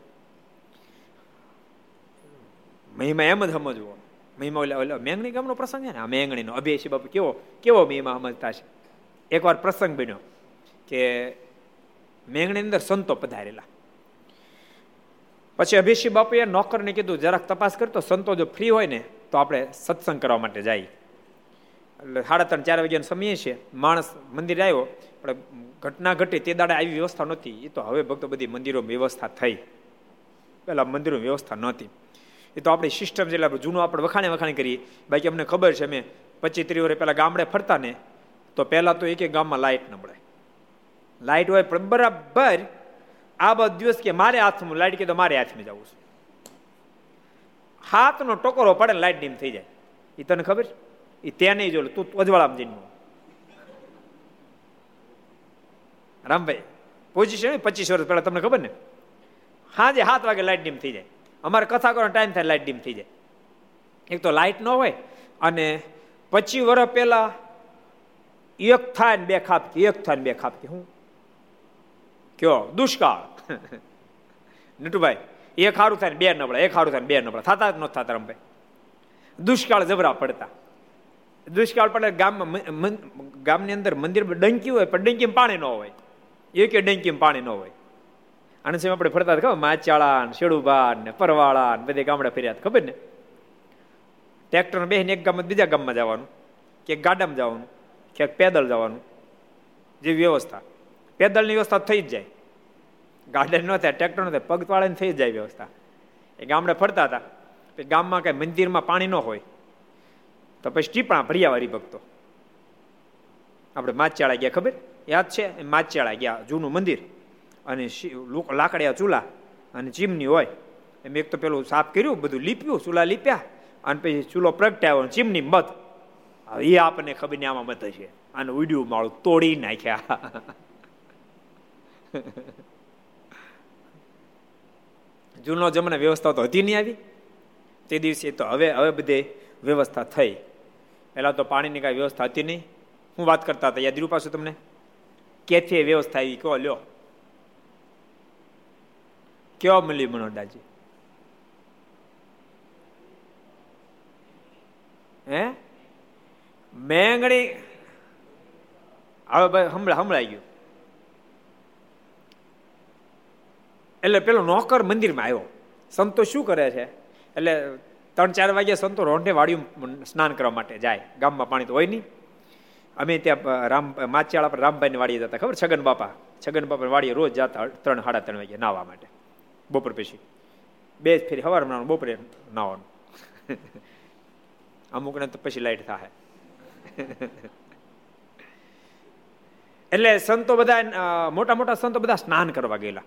મહિમા એમ જ સમજવો. મહિમા ઓલા મેંગણી ગામનો પ્રસંગ છે ને, આ મેંગણીનો અભિષેક બાપુ કેવો કેવો મહિમા સમજતા છે. એકવાર પ્રસંગ બન્યો કે મેંગણી અંદર સંતો પધારેલા, પછી અભિષેક બાપુએ નોકરને કીધું જરાક તપાસ કરી તો સંતો જો ફ્રી હોય ને તો આપણે સત્સંગ કરવા માટે જઈએ. એટલે 3:30-4 વાગ્યાનો સમય છે, માણસ મંદિરે આવ્યો, પણ ઘટના ઘટી તે દાડે આવી વ્યવસ્થા નહોતી. એ તો હવે ભક્તો બધી મંદિરો વ્યવસ્થા થઈ, પહેલાં મંદિરો વ્યવસ્થા નહોતી. એ તો આપણી સિસ્ટમ છે, એટલે જૂનું આપણે વખાણે કરીએ. બાકી અમને ખબર છે, અમે 25-30 વર્ષ પહેલાં ગામડે ફરતા ને તો પહેલાં તો એક ગામમાં લાઇટ ન મળે. લાઇટ હોય પણ બરાબર આ બધા દિવસ કે મારે હાથમાં લાઇટ, કે તો મારે હાથમાં જવું છે, હાથનો ટકોરો પડે ને લાઇટ ડીમ થઈ જાય. એ તને ખબર છે? એ ત્યાં નહીં જોયું, તું અજવાળામાં જઈને રામભાઈ પોઝિશન 25 વર્ષ પહેલા, તમને ખબર ને? સાંજે 7 વાગે લાઇટ ડીમ થઈ જાય. અમારે કથા કરવાનો ટાઈમ થાય, લાઇટ ડીમ થઈ જાય. એક તો લાઇટ ન હોય, અને 25 વર્ષ પહેલા એક થાય ને બે ખાબકી, એક થાય ને બે ખાબકી. હું કયો દુષ્કાળ નટુભાઈ, એક હારું થાય ને બે નબળા, એક હારું થાય ને બે નબળા થતા જ ન થતા રામભાઈ. દુષ્કાળ જબરા પડતા, દુષ્કાળ પડે ગામમાં, ગામની અંદર મંદિર ડંકી હોય પણ ડંકીમાં પાણી ન હોય, એક ડંકીમાં પાણી ન હોય. આને સામે આપણે ફરતા ખબર, માચાળા ને શેડુભા ને પરવાળા ને બધે ગામડા ફેર્યા, ખબર ને? ટ્રેક્ટર બેહીને એક ગામમાં બીજા ગામમાં જવાનું, કે ગાડામાં જવાનું, ક્યાંક પેદલ જવાનું, જે વ્યવસ્થા. પેદલની વ્યવસ્થા થઈ જ જાય, ગાડા ન થાય, ટ્રેક્ટર ન થાય, પગવાળાને થઈ જાય વ્યવસ્થા. એ ગામડે ફરતા હતા, ગામમાં કાંઈ મંદિરમાં પાણી ન હોય તો પછી ટીપણા ભર્યા વાળી ભક્તો. આપણે માચાળા ગયા, ખબર યાદ છે? માચાળા ગયા, જૂનું મંદિર અને લાકડિયા ચૂલા અને ચીમની હોય. એમ એક તો પેલું સાફ કર્યું, બધું લીપ્યું, ચૂલા લીપ્યા, અને પછી ચૂલો પ્રગટાવ્યો, ચીમની મત. હવે એ આપણને ખબર ને આમાં મત છે, આને ઉડ્યું માળું તોડી નાખ્યા. જૂનો જમાના વ્યવસ્થા તો હતી નહીં આવી તે દિવસે, તો હવે બધે વ્યવસ્થા થઈ. પહેલાં તો પાણીની કાંઈ વ્યવસ્થા હતી નહીં. હું વાત કરતા હતા યાદ રહ્યું પાછું તમને? ક્યાંથી એ વ્યવસ્થા આવી? કયો લ્યો, કયો મળી મનોડાજી? હે મેંગણી, હવે ભાઈ હમણાં ગયું. એટલે પેલો નોકર મંદિરમાં આવ્યો, સંતો શું કરે છે? એટલે 3-4 વાગ્યા સંતો રોંઢે વાળ્યું સ્નાન કરવા માટે જાય, ગામમાં પાણી તો હોય નહીં. અમે ત્યાં માચાળા પર રામભાઈને વાળીએ જતા, ખબર? છગન બાપા વાળીએ રોજ જતા, 3-3:30 વાગે નાહવા માટે, બપોર પછી 2 ફેરી, હવાર નાવાનું બપોરે નાવાનું. અમુકને તો પછી લાઈટ થાય. એટલે સંતો બધા, મોટા સંતો બધા સ્નાન કરવા ગયેલા.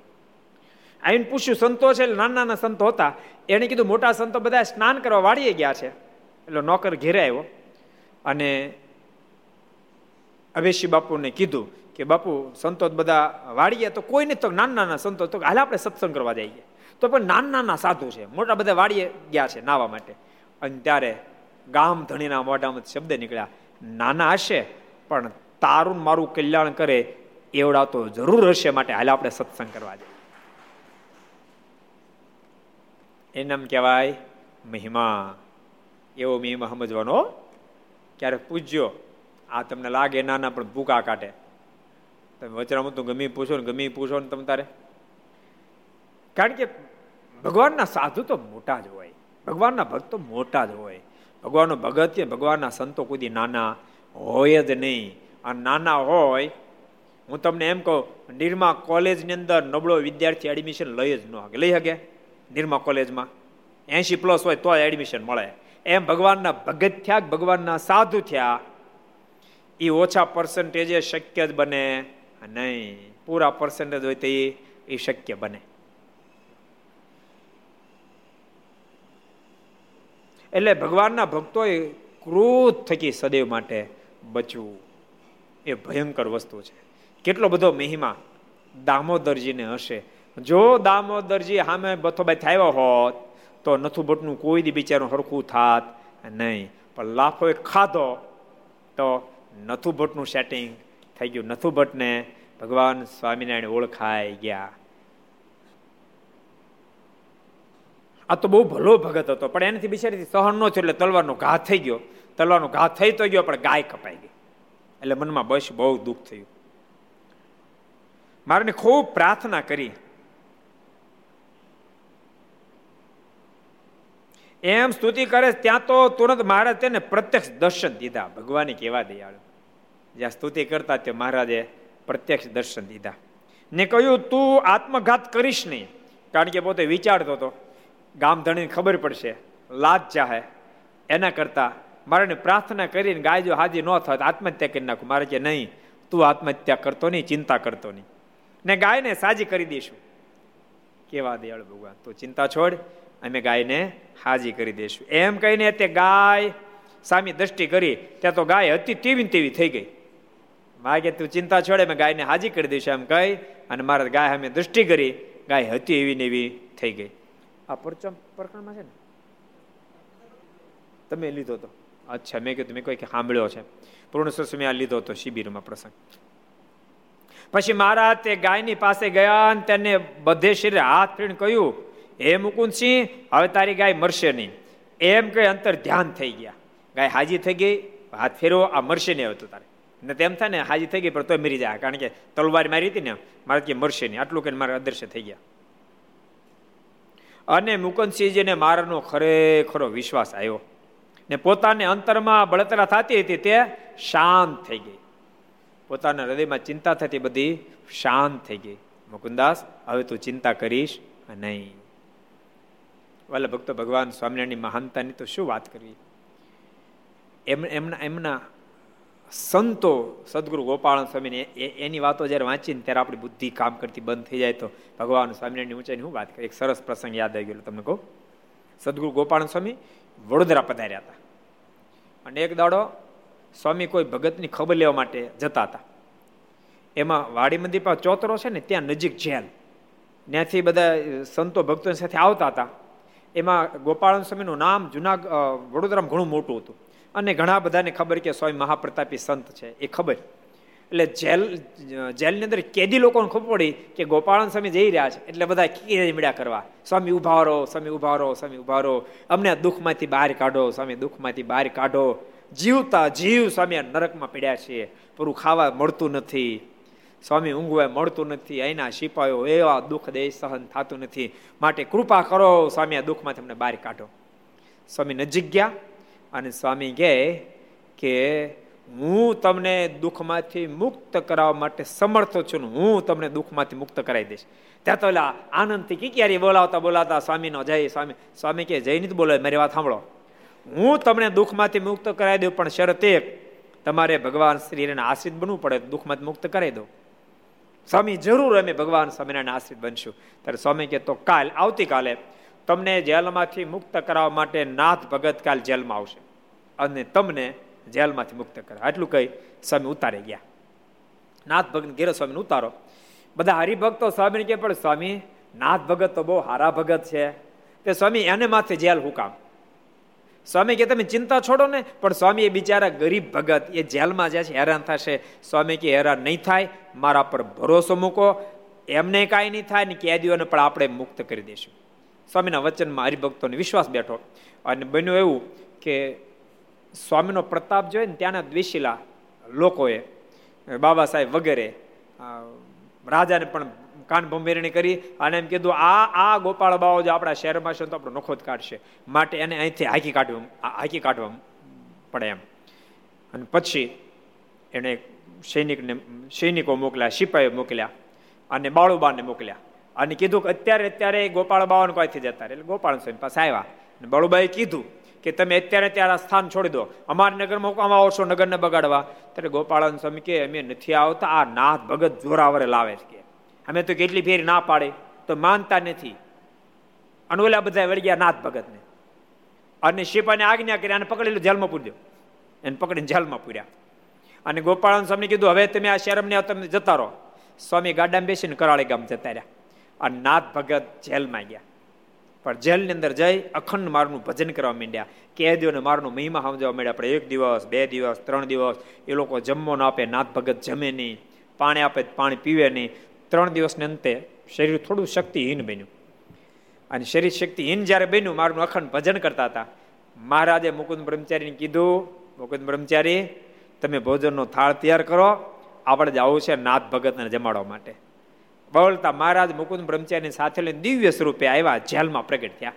આવીને પૂછ્યું સંતો છે, એટલે નાના સંતો હતા. એને કીધું મોટા સંતો બધા સ્નાન કરવા વાળીએ ગયા છે. એટલે નોકર ઘેરે આવ્યો, અને અવેશી બાપુને કીધું કે બાપુ સંતો બધા વાળીએ તો કોઈ નહીં, તો નાના નાના સંતો તો હાલ આપણે સત્સંગ કરવા જઈએ, તો પણ નાના નાના સાધુ છે, મોટા બધા વાળીએ ગયા છે નાવા માટે. અને ત્યારે ગામ ધણીના મોઢામાં શબ્દ નીકળ્યા, નાના હશે પણ તારું મારું કલ્યાણ કરે એવડા તો જરૂર હશે, માટે હાલ આપણે સત્સંગ કરવા જઈએ. એનામ કહેવાય મહિમા. એવો મહિમા સમજવાનો. ક્યારેક પૂજ્યો આ તમને લાગે નાના પણ ભૂકા કાઢે. તમે વચરામાં તો ગમી પૂછો ને તમે તારે, કારણ કે ભગવાનના સાધુ તો મોટા જ હોય, ભગવાનના ભક્ત તો મોટા જ હોય, ભગવાનનો ભગત કે ભગવાનના સંતો કોઈ નાના હોય જ નહીં. આ નાના હોય, હું તમને એમ કહું, નિરમા કોલેજની અંદર નબળો વિદ્યાર્થી એડમિશન લઈ જ ન શકે. લઈ શકે નિરમા કોલેજમાં 80+ હોય તો એડમિશન મળે. એમ ભગવાનના ભગત થયા, ભગવાનના સાધુ થયા, એ ઓછા પર્સન્ટેજે શક્ય જ બને નહીં. પૂરા પર્સન્ટેજ હોય તો એ શક્ય બને. એટલે ભગવાનના ભક્તોએ ક્રોધ થકી સદૈવ માટે બચવું એ ભયંકર વસ્તુ છે. કેટલો બધો મહિમા દામોદરજીને હશે. જો દામોદરજી સામે બથોબાઈ થયો હોત તો નથું બટનું કોઈ દી બિચારું હરખું થાત નહીં, પણ લાફો ખાધો તો નથું બટનું સેટિંગ થઈ ગયું. નથું બટને ભગવાન સ્વામિનારાયણ ઓળખાઈ ગયા. આ તો બહુ ભલો ભગત હતો, પણ એનાથી બિચારીથી સહન ન થયો એટલે તલવારનો ઘા થઈ ગયો. તલવારનો ઘા થઈ તો ગયો પણ ગાય કપાઈ ગઈ, એટલે મનમાં બસ બહુ દુઃખ થયું. મારે ખૂબ પ્રાર્થના કરી, એમ સ્તુતિ કરે ત્યાં તો તુરંત મહારાજ તેને પ્રત્યક્ષ દર્શન દીધા. ભગવાને કેવા દયાળુ, જ્યાં સ્તુતિ કરતા તે મહારાજે પ્રત્યક્ષ દર્શન દીધા ને કહ્યું, તું આત્મઘાત કરીશ નહીં. કારણ કે પોતે વિચારતો હતો ગામધણીને ખબર પડશે, લાજ ચાહે, એના કરતા મારાને પ્રાર્થના કરીને ગાય જો હાજી ન થાય તો આત્મહત્યા કરી નાખું. મારે કે નહીં, તું આત્મહત્યા કરતો નહીં, ચિંતા કરતો નહીં, ને ગાયને સાજી કરી દઈશું. કેવા દયાળુ ભગવાન, તું ચિંતા છોડ, અમે ગાયને હાજી કરી દઈશું. એમ કહીને તે ગાય સામી દ્રષ્ટિ કરી, ત્યાં તો ગાય હતી તેવી ને તેવી થઈ ગઈ. મારે કે તું ચિંતા છોડે, અમે ગાયને હાજી કરી દઈશું એમ કહી, અને મારે ગાય અમે દ્રષ્ટિ કરી, ગાય હતી એવી ને એવી થઈ ગઈ. આ પરચમ પ્રકરણમાં છે ને, તમે લીધો હતો? અચ્છા, મેં કીધું મેં કોઈ સાંભળ્યો છે. પૂર્ણ સ્વામી આ લીધો હતો શિબિરમાં પ્રસંગ. પછી મહારાજ તે ગાયની પાસે ગયા અને તેને બધે શરીરે હાથ ફેરવીને કહ્યું, હે મુકુંદસિંહ, હવે તારી ગાય મરશે નહીં. એમ કહી અંતર ધ્યાન થઈ ગયા. ગાય હાજી થઈ ગઈ, હાથ ફેરવો, આ મરશે નહીં. હવે તો તારે ને તેમ થાય ને, હાજી થઈ ગઈ પણ તોય મરી જાય, કારણ કે તલવાર મારી હતી ને. મારે કે મરશે નહીં, આટલું કહીને મારા અદર્શ્ય થઈ ગયા. અને મુકુંદસિંહજીને મહારાજનો ખરેખરો વિશ્વાસ આવ્યો ને પોતાને અંતરમાં બળતરા થતી હતી તે શાંત થઈ ગઈ. પોતાના હૃદયમાં ચિંતા થતી બધી શાંત થઈ ગઈ. મુકુંદાસ, હવે તું ચિંતા કરીશ નહીં. વાલા ભક્તો, ભગવાન સ્વામિનારાયણની મહાનતાની તો શું વાત કરવી. એમના સંતો સદગુરુ ગોપાલ સ્વામીને એની વાતો જ્યારે વાંચીને ત્યારે આપણી બુદ્ધિ કામ કરતી બંધ થઈ જાય. તો ભગવાન સ્વામિનારાયણની ઊંચાઈની હું વાત કરી. એક સરસ પ્રસંગ યાદ આવી ગયો તમને કહું. સદગુરુ ગોપાલ સ્વામી વડોદરા પધાર્યા હતા અને એક દાડો સ્વામી કોઈ ભગતની ખબર લેવા માટે જતા હતા. એમાં વાડી મંદિર પાસે ચોતરો છે ને, ત્યાં નજીક જેલ, ત્યાંથી બધા સંતો ભક્તોની સાથે આવતા હતા. એમાં ગોપાલ સ્વામીનું નામ વડોદરામાં ઘણું મોટું હતું અને ઘણા બધાને ખબર કે સ્વામી મહાપ્રતાપી સંત છે એ ખબર. એટલે જેલની અંદર કેદી લોકોને ખબર પડી કે ગોપાલ સ્વામી જઈ રહ્યા છે, એટલે બધા મળ્યા કરવા, સ્વામી ઉભા રહો, સ્વામી ઉભા રહો, સ્વામી ઉભા રહો, અમને આ દુઃખમાંથી બહાર કાઢો, સ્વામી દુઃખમાંથી બહાર કાઢો, જીવતા જીવ સ્વામી આ નરકમાં પડ્યા છીએ, પૂરું ખાવા મળતું નથી, સ્વામી ઊંઘવા મળતું નથી, અહીંના સિપાયો એવા દુઃખ દે સહન થતું નથી, માટે કૃપા કરો સ્વામી આ દુઃખમાંથી અમને બહાર કાઢો. સ્વામી નજીક ગયા અને સ્વામી કહે કે હું તમને દુઃખમાંથી મુક્ત કરાવવા માટે સમર્થ છું, હું તમને દુઃખમાંથી મુક્ત કરાવી દઈશ. ત્યાં તો એટલે આનંદથી કિકિયારી બોલાવતા સ્વામીનો જય. સ્વામી કહે, જય નહીં બોલાવે, મારી વાત સાંભળો, હું તમને દુઃખમાંથી મુક્ત કરાવી દઉં, પણ શરત એક, તમારે ભગવાન શ્રીના આશ્રિત બનવું પડે, દુઃખમાંથી મુક્ત કરાવી દઉં. સ્વામી, જરૂર અમે ભગવાન સ્વામિનારાયણ આશ્રિત બનશું. ત્યારે સ્વામી કહે, તો આવતીકાલે તમને જેલમાંથી મુક્ત કરાવવા માટે નાથ ભગત કાલ જેલમાં આવશે અને તમને જેલમાંથી મુક્ત કરે. આટલું કહી સ્વામી ઉતારે ગયા. નાથ ભગત ઘેરો સ્વામીને ઉતારો. બધા હરિભક્તો સ્વામીને કહે, પણ સ્વામી નાથ ભગત તો બહુ હારા ભગત છે, તે સ્વામી એને માથે જેલ હું કામ? સ્વામી કે તમે ચિંતા છોડો ને, પણ સ્વામી એ બિચારા ગરીબ ભગત એ જેલમાં જાય છે હેરાન થશે. સ્વામી કે હેરાન નહીં થાય, મારા પર ભરોસો મૂકો, એમને કાંઈ નહીં થાય ને કેદીઓને પણ આપણે મુક્ત કરી દઈશું. સ્વામીના વચનમાં હરિભક્તોને વિશ્વાસ બેઠો. અને બન્યું એવું કે સ્વામીનો પ્રતાપ જોઈએ ને ત્યાંના દ્વેષીલા લોકોએ, બાબા સાહેબ વગેરે રાજાને પણ કાન ભંભેરણી કરી અને એમ કીધું આ ગોપાળ બાવો જો આપણા શહેરમાં છે તો આપણો નોખો જ કાઢશે, માટે એને અહીંથી હાંકી કાઢવા પડે એમ. અને પછી એણે સૈનિકો મોકલ્યા, સિપાહીઓ મોકલ્યા અને બાળુબાને મોકલ્યા અને કીધું કે અત્યારે ગોપાળ બાવાને કોઈથી જતા રહે. એટલે ગોપાલ સ્વામી પાસે આવ્યા અને બાળુબાએ કીધું કે તમે અત્યારે સ્થાન છોડી દો, અમારા નગરમાં આમાં આવશો નગરને બગાડવા. ત્યારે ગોપાળાન સ્વામી કે અમે નથી આવતા, આ નાથ ભગત જોરાવરે લાવે છે, અમે તો કેટલી ફેર ના પાડે તો માનતા નથી. અને ઓલા બધા વળી ગયા નાથ ભગતને અને શિપાને આજ્ઞા કરી અને પકડેલું જેલમાં પૂરી દો. એને પકડીને જેલમાં પૂર્યા અને ગોપાળાન સ્વામીને કીધું હવે તમે આ શહેરમને તમે જતા રહો. સ્વામી ગાડામાં બેસીને કરાળી ગામ જતા રહ્યા અને નાથ ભગત જેલમાં ગયા. પણ જેલની અંદર જઈ અખંડ મારનું ભજન કરવા માંડ્યા, કેદીઓને મારનો મહિમા સમજવા માંડ્યા. આપણે 1 દિવસ 2 દિવસ 3 દિવસ એ લોકો જમવો ન આપે, નાથ ભગત જમે નહીં, પાણી આપે પાણી પીવે નહીં. 3 દિવસને અંતે શરીર થોડું શક્તિહીન બન્યું અને શરીર શક્તિહીન જ્યારે બન્યું, મારનું અખંડ ભજન કરતા હતા. મહારાજે મુકુંદ બ્રહ્મચારીને કીધું, મુકુંદ બ્રહ્મચારી તમે ભોજનનો થાળ તૈયાર કરો, આપણે જવું છે નાથ ભગતને જમાડવા માટે. બોલતા મહારાજ મુકુંદ બ્રહ્મચારીની સાથે લઈને દિવ્ય સ્વરૂપે આવ્યા, જેલમાં પ્રગટ થયા.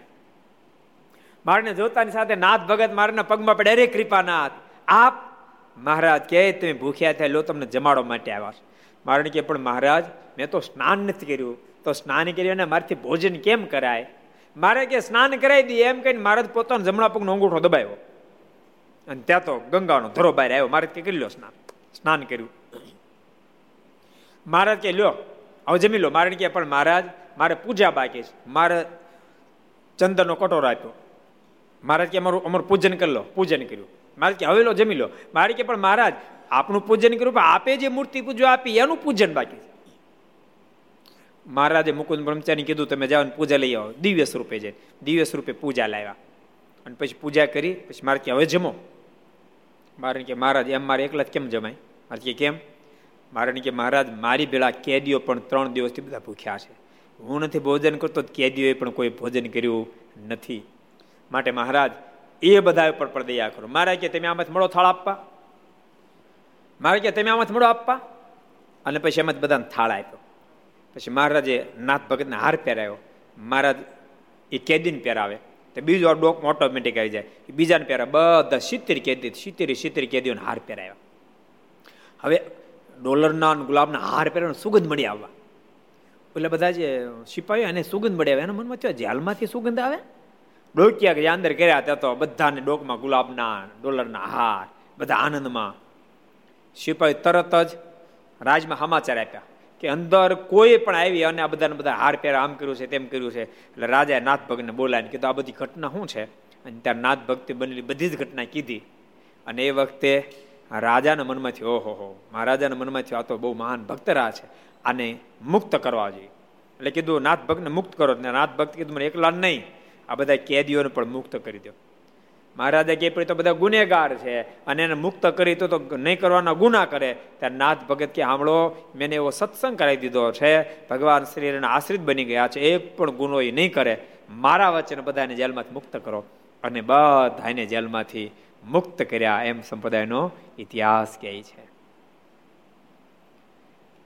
મારને જોતાની સાથે નાથ ભગત મારના પગમાં પડ્યા, અરે કૃપાનાથ આપ. મહારાજ કહે તમે ભૂખ્યા થયા, લો તમને જમાડવા માટે આવ્યા. મારને કહે પણ મહારાજ મેં તો સ્નાન નથી કર્યું, તો સ્નાન કર્યું અને મારાથી ભોજન કેમ કરાય? મારે કે સ્નાન કરાવી દઈએ એમ કહીને મહારાજ પોતાનો જમણા પગનો અંગૂઠો દબાવ્યો અને ત્યાં તો ગંગાનો ધરો બહાર આવ્યો. મહારાજ કે કરી લો સ્નાન કર્યું. મહારાજ કે લ્યો હવે જમી લો. મારે કહે પણ મહારાજ મારે પૂજા બાકી છે. મારે ચંદનનો કટોરો આપ્યો. મહારાજ કે અમારું પૂજન કરી લો. પૂજન કર્યું. મહારાજ કે હવે લો જમી લો. મારે કે પણ મહારાજ આપનું પૂજન કર્યું, પણ આપે જે મૂર્તિ પૂજા આપી એનું પૂજન બાકી છે. મહારાજે મુકુંદ બ્રહ્મચારીને કીધું તમે જાઓ પૂજા લઈ આવો. દિવ્ય સ્વરૂપે જઈ દિવ્ય સ્વરૂપે પૂજા લાવ્યા અને પછી પૂજા કરી. પછી મારે કે હવે જમો. મારે કે મહારાજ એમ મારે એકલા જ કેમ જમાય? મારે કે કેમ? મારે કે મહારાજ મારી ભેળા કેદીઓ પણ 3 દિવસથી બધા ભૂખ્યા છે, હું નથી ભોજન કરતો, કેદીઓએ પણ કોઈ ભોજન કર્યું નથી, માટે મહારાજ એ બધા ઉપર પણ દયા કરો. મહારાજ કે તમે આમાંથી મળો થાળ આપવા. મારે કે તમે આમાંથી મળો આપવા. અને પછી એમાં જ બધાને થાળ આપ્યો. પછી મહારાજે નાથ ભગતને હાર પહેરાવ્યો. મહારાજ એ કેદીને પહેરાવે તો બીજો ડોક ઓટોમેટિક આવી જાય. બીજાને પહેરાવે, બધા 70 કેદી કેદીઓને હાર પહેરાવ્યા. હવે ડોલરના ગુલાબના હાર પહેરવાનો સુગંધ મળી આવવા. એટલે બધા જે સિપાહીઓ એને સુગંધ મળી આવે, એના મનમાં થયો જેલમાંથી સુગંધ આવે. ડોકિયા જે અંદર કર્યા ત્યાં તો બધાને ડોકમાં ગુલાબના ડોલરના હાર, બધા આનંદમાં. સિપાહી તરત જ રાજમાં સમાચાર આપ્યા કે અંદર કોઈ પણ આવી અને આ બધાને બધા હાર પહેરા, આમ કર્યું છે તેમ કર્યું છે. એટલે રાજાએ નાથ ભગતને બોલાવીને કીધું આ બધી ઘટના શું છે? અને ત્યારે નાથ ભગતે બનેલી બધી જ ઘટના કીધી. અને એ વખતે રાજાના મનમાંથી ઓહો મહારાજાના મનમાંથી આ તો બહુ મહાન ભક્ત રહ્યા છે, આને મુક્ત કરવા જોઈએ. એટલે કીધું નાથ ભક્તને મુક્ત કરો. નાથ ભક્ત કીધું મને એકલા નહીં, આ બધા કેદીઓને પણ મુક્ત કરી દો. મહારાજા કે પણ તો બધા ગુનેગાર છે અને એને મુક્ત કરી તો નહીં કરવાના ગુના કરે. ત્યારે નાથ ભગત કે સાંભળો, મેં એવો સત્સંગ કરાવી દીધો છે, ભગવાન શ્રી એના આશ્રિત બની ગયા છે, એક પણ ગુનો એ નહીં કરે, મારા વચન બધાને જેલમાંથી મુક્ત કરો. અને બધાને જેલમાંથી મુક્ત કર્યા, એમ સંપ્રદાયનો ઇતિહાસ કહે છે.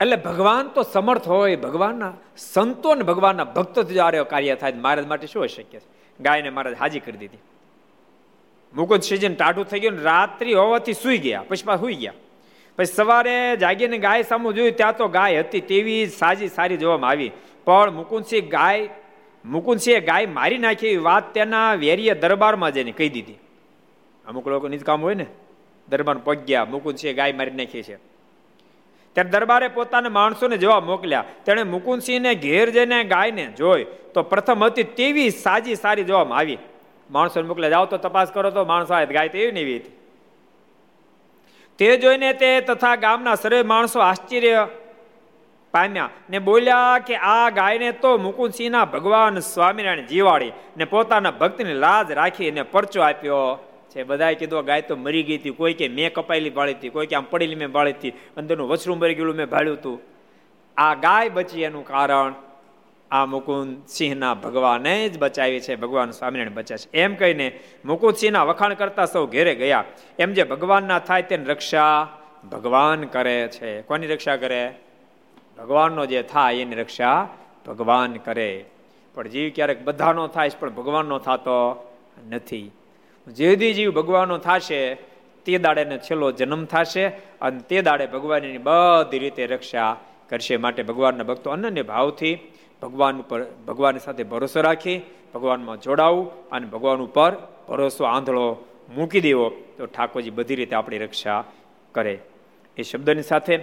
એટલે ભગવાન તો સમર્થ હોય, ભગવાનના સંતો ને ભગવાનના ભક્તો દ્વારા કાર્ય થાય, મહારાજ માટે શું શક્ય છે? ગાયને મહારાજ હાજી કરી દીધી. મુકુંદ સિઝન ટાઢું થઈ ગયું, રાત્રિ હોવાથી સૂઈ ગયા. પછી પાછા સૂઈ ગયા. પછી સવારે જાગીને ગાય સામે જોયું, ત્યાં તો ગાય હતી તેવી સાજી સારી જોવામાં આવી. પણ મુકુંદસિંહે ગાય મારી નાખી એવી વાત તેના વેરીએ દરબારમાં જઈને કહી દીધી. અમુક લોકો નિજ કામ હોય ને, દરબાર પગ્યા મુકુંદસિંહ ગાય મારી નાખી છે. ત્યારે દરબારે પોતાના માણસોને જોવા મોકલ્યા. તેણે મુકુંદસિંહને ઘેર જઈને ગાયને જોઈ તો પ્રથમ હતી તેવી સાજી સારી જોવામાં આવી. માણસોને મોકલ્યા, જાઓ તો તપાસ કરો. તો માણસો આવે, ગાય તો એવી ને એવી હતી. તે જોઈને તે તથા ગામના સર્વે માણસો આશ્ચર્ય પામ્યા ને બોલ્યા કે આ ગાયને તો મુકુંદસિંહના ભગવાન સ્વામિનારાયણ જીવાડી ને પોતાના ભક્તની લાજ રાખી અને પરચો આપ્યો છે. બધાએ કીધું ગાય તો મરી ગઈ હતી, કોઈ કે મેં કપાયેલી બાળી હતી, કોઈ કે આમ પડેલી મેં બાળી હતી, અંદરનું વછરું મરી ગયેલું મેં ભાળ્યું હતું. આ ગાય બચી એનું કારણ આ મુકુંદસિંહના ભગવાને જ બચાવી છે, ભગવાન સ્વામિનારાયણ બચ્યા છે. એમ કહીને મુકુંદસિંહના વખાણ કરતા સૌ ઘેરે ગયા. એમ જે ભગવાનના થાય તેની રક્ષા ભગવાન કરે છે. કોની રક્ષા કરે? ભગવાનનો જે થાય એની રક્ષા ભગવાન કરે. પણ જીવ ક્યારેક બધાનો થાય પણ ભગવાનનો થતો નથી. જેદી જીવ ભગવાનનો થશે તે દાડેને છેલ્લો જન્મ થશે અને તે દાડે ભગવાનની બધી રીતે રક્ષા કરશે. માટે ભગવાનના ભક્તો અનન્ય ભાવથી ભગવાન ઉપર, ભગવાનની સાથે ભરોસો રાખી ભગવાનમાં જોડાવું અને ભગવાન ઉપર ભરોસો આંધળો મૂકી દેવો તો ઠાકોરજી બધી રીતે આપણી રક્ષા કરે. એ શબ્દની સાથે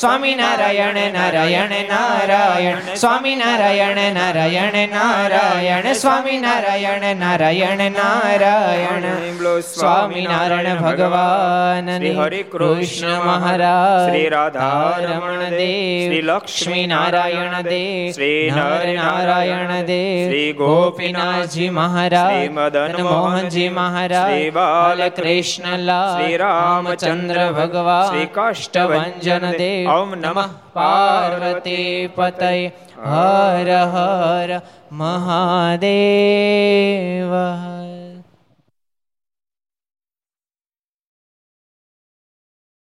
સ્વામી નારાયણ નારાયણ નારાયણ સ્વામી નારાયણ નારાયણ નારાયણ સ્વામી નારાયણ નારાયણ નારાયણ સ્વામી નારાયણ ભગવાન હરે કૃષ્ણ મહારાજ શ્રી રાધારમણ દેવ શ્રી લક્ષ્મી નારાયણ દેવ શ્રી નારાયણ દેવ શ્રી ગોપીનાથજી મહારાજ શ્રી મદન મોહનજી મહારાજ શ્રી બાલકૃષ્ણલાલ શ્રી રામચંદ્ર ભગવાન શ્રી કાષ્ટભંજન દેવ ઓમ નમઃ પાર્વતી પતય હર હર મહાદેવ.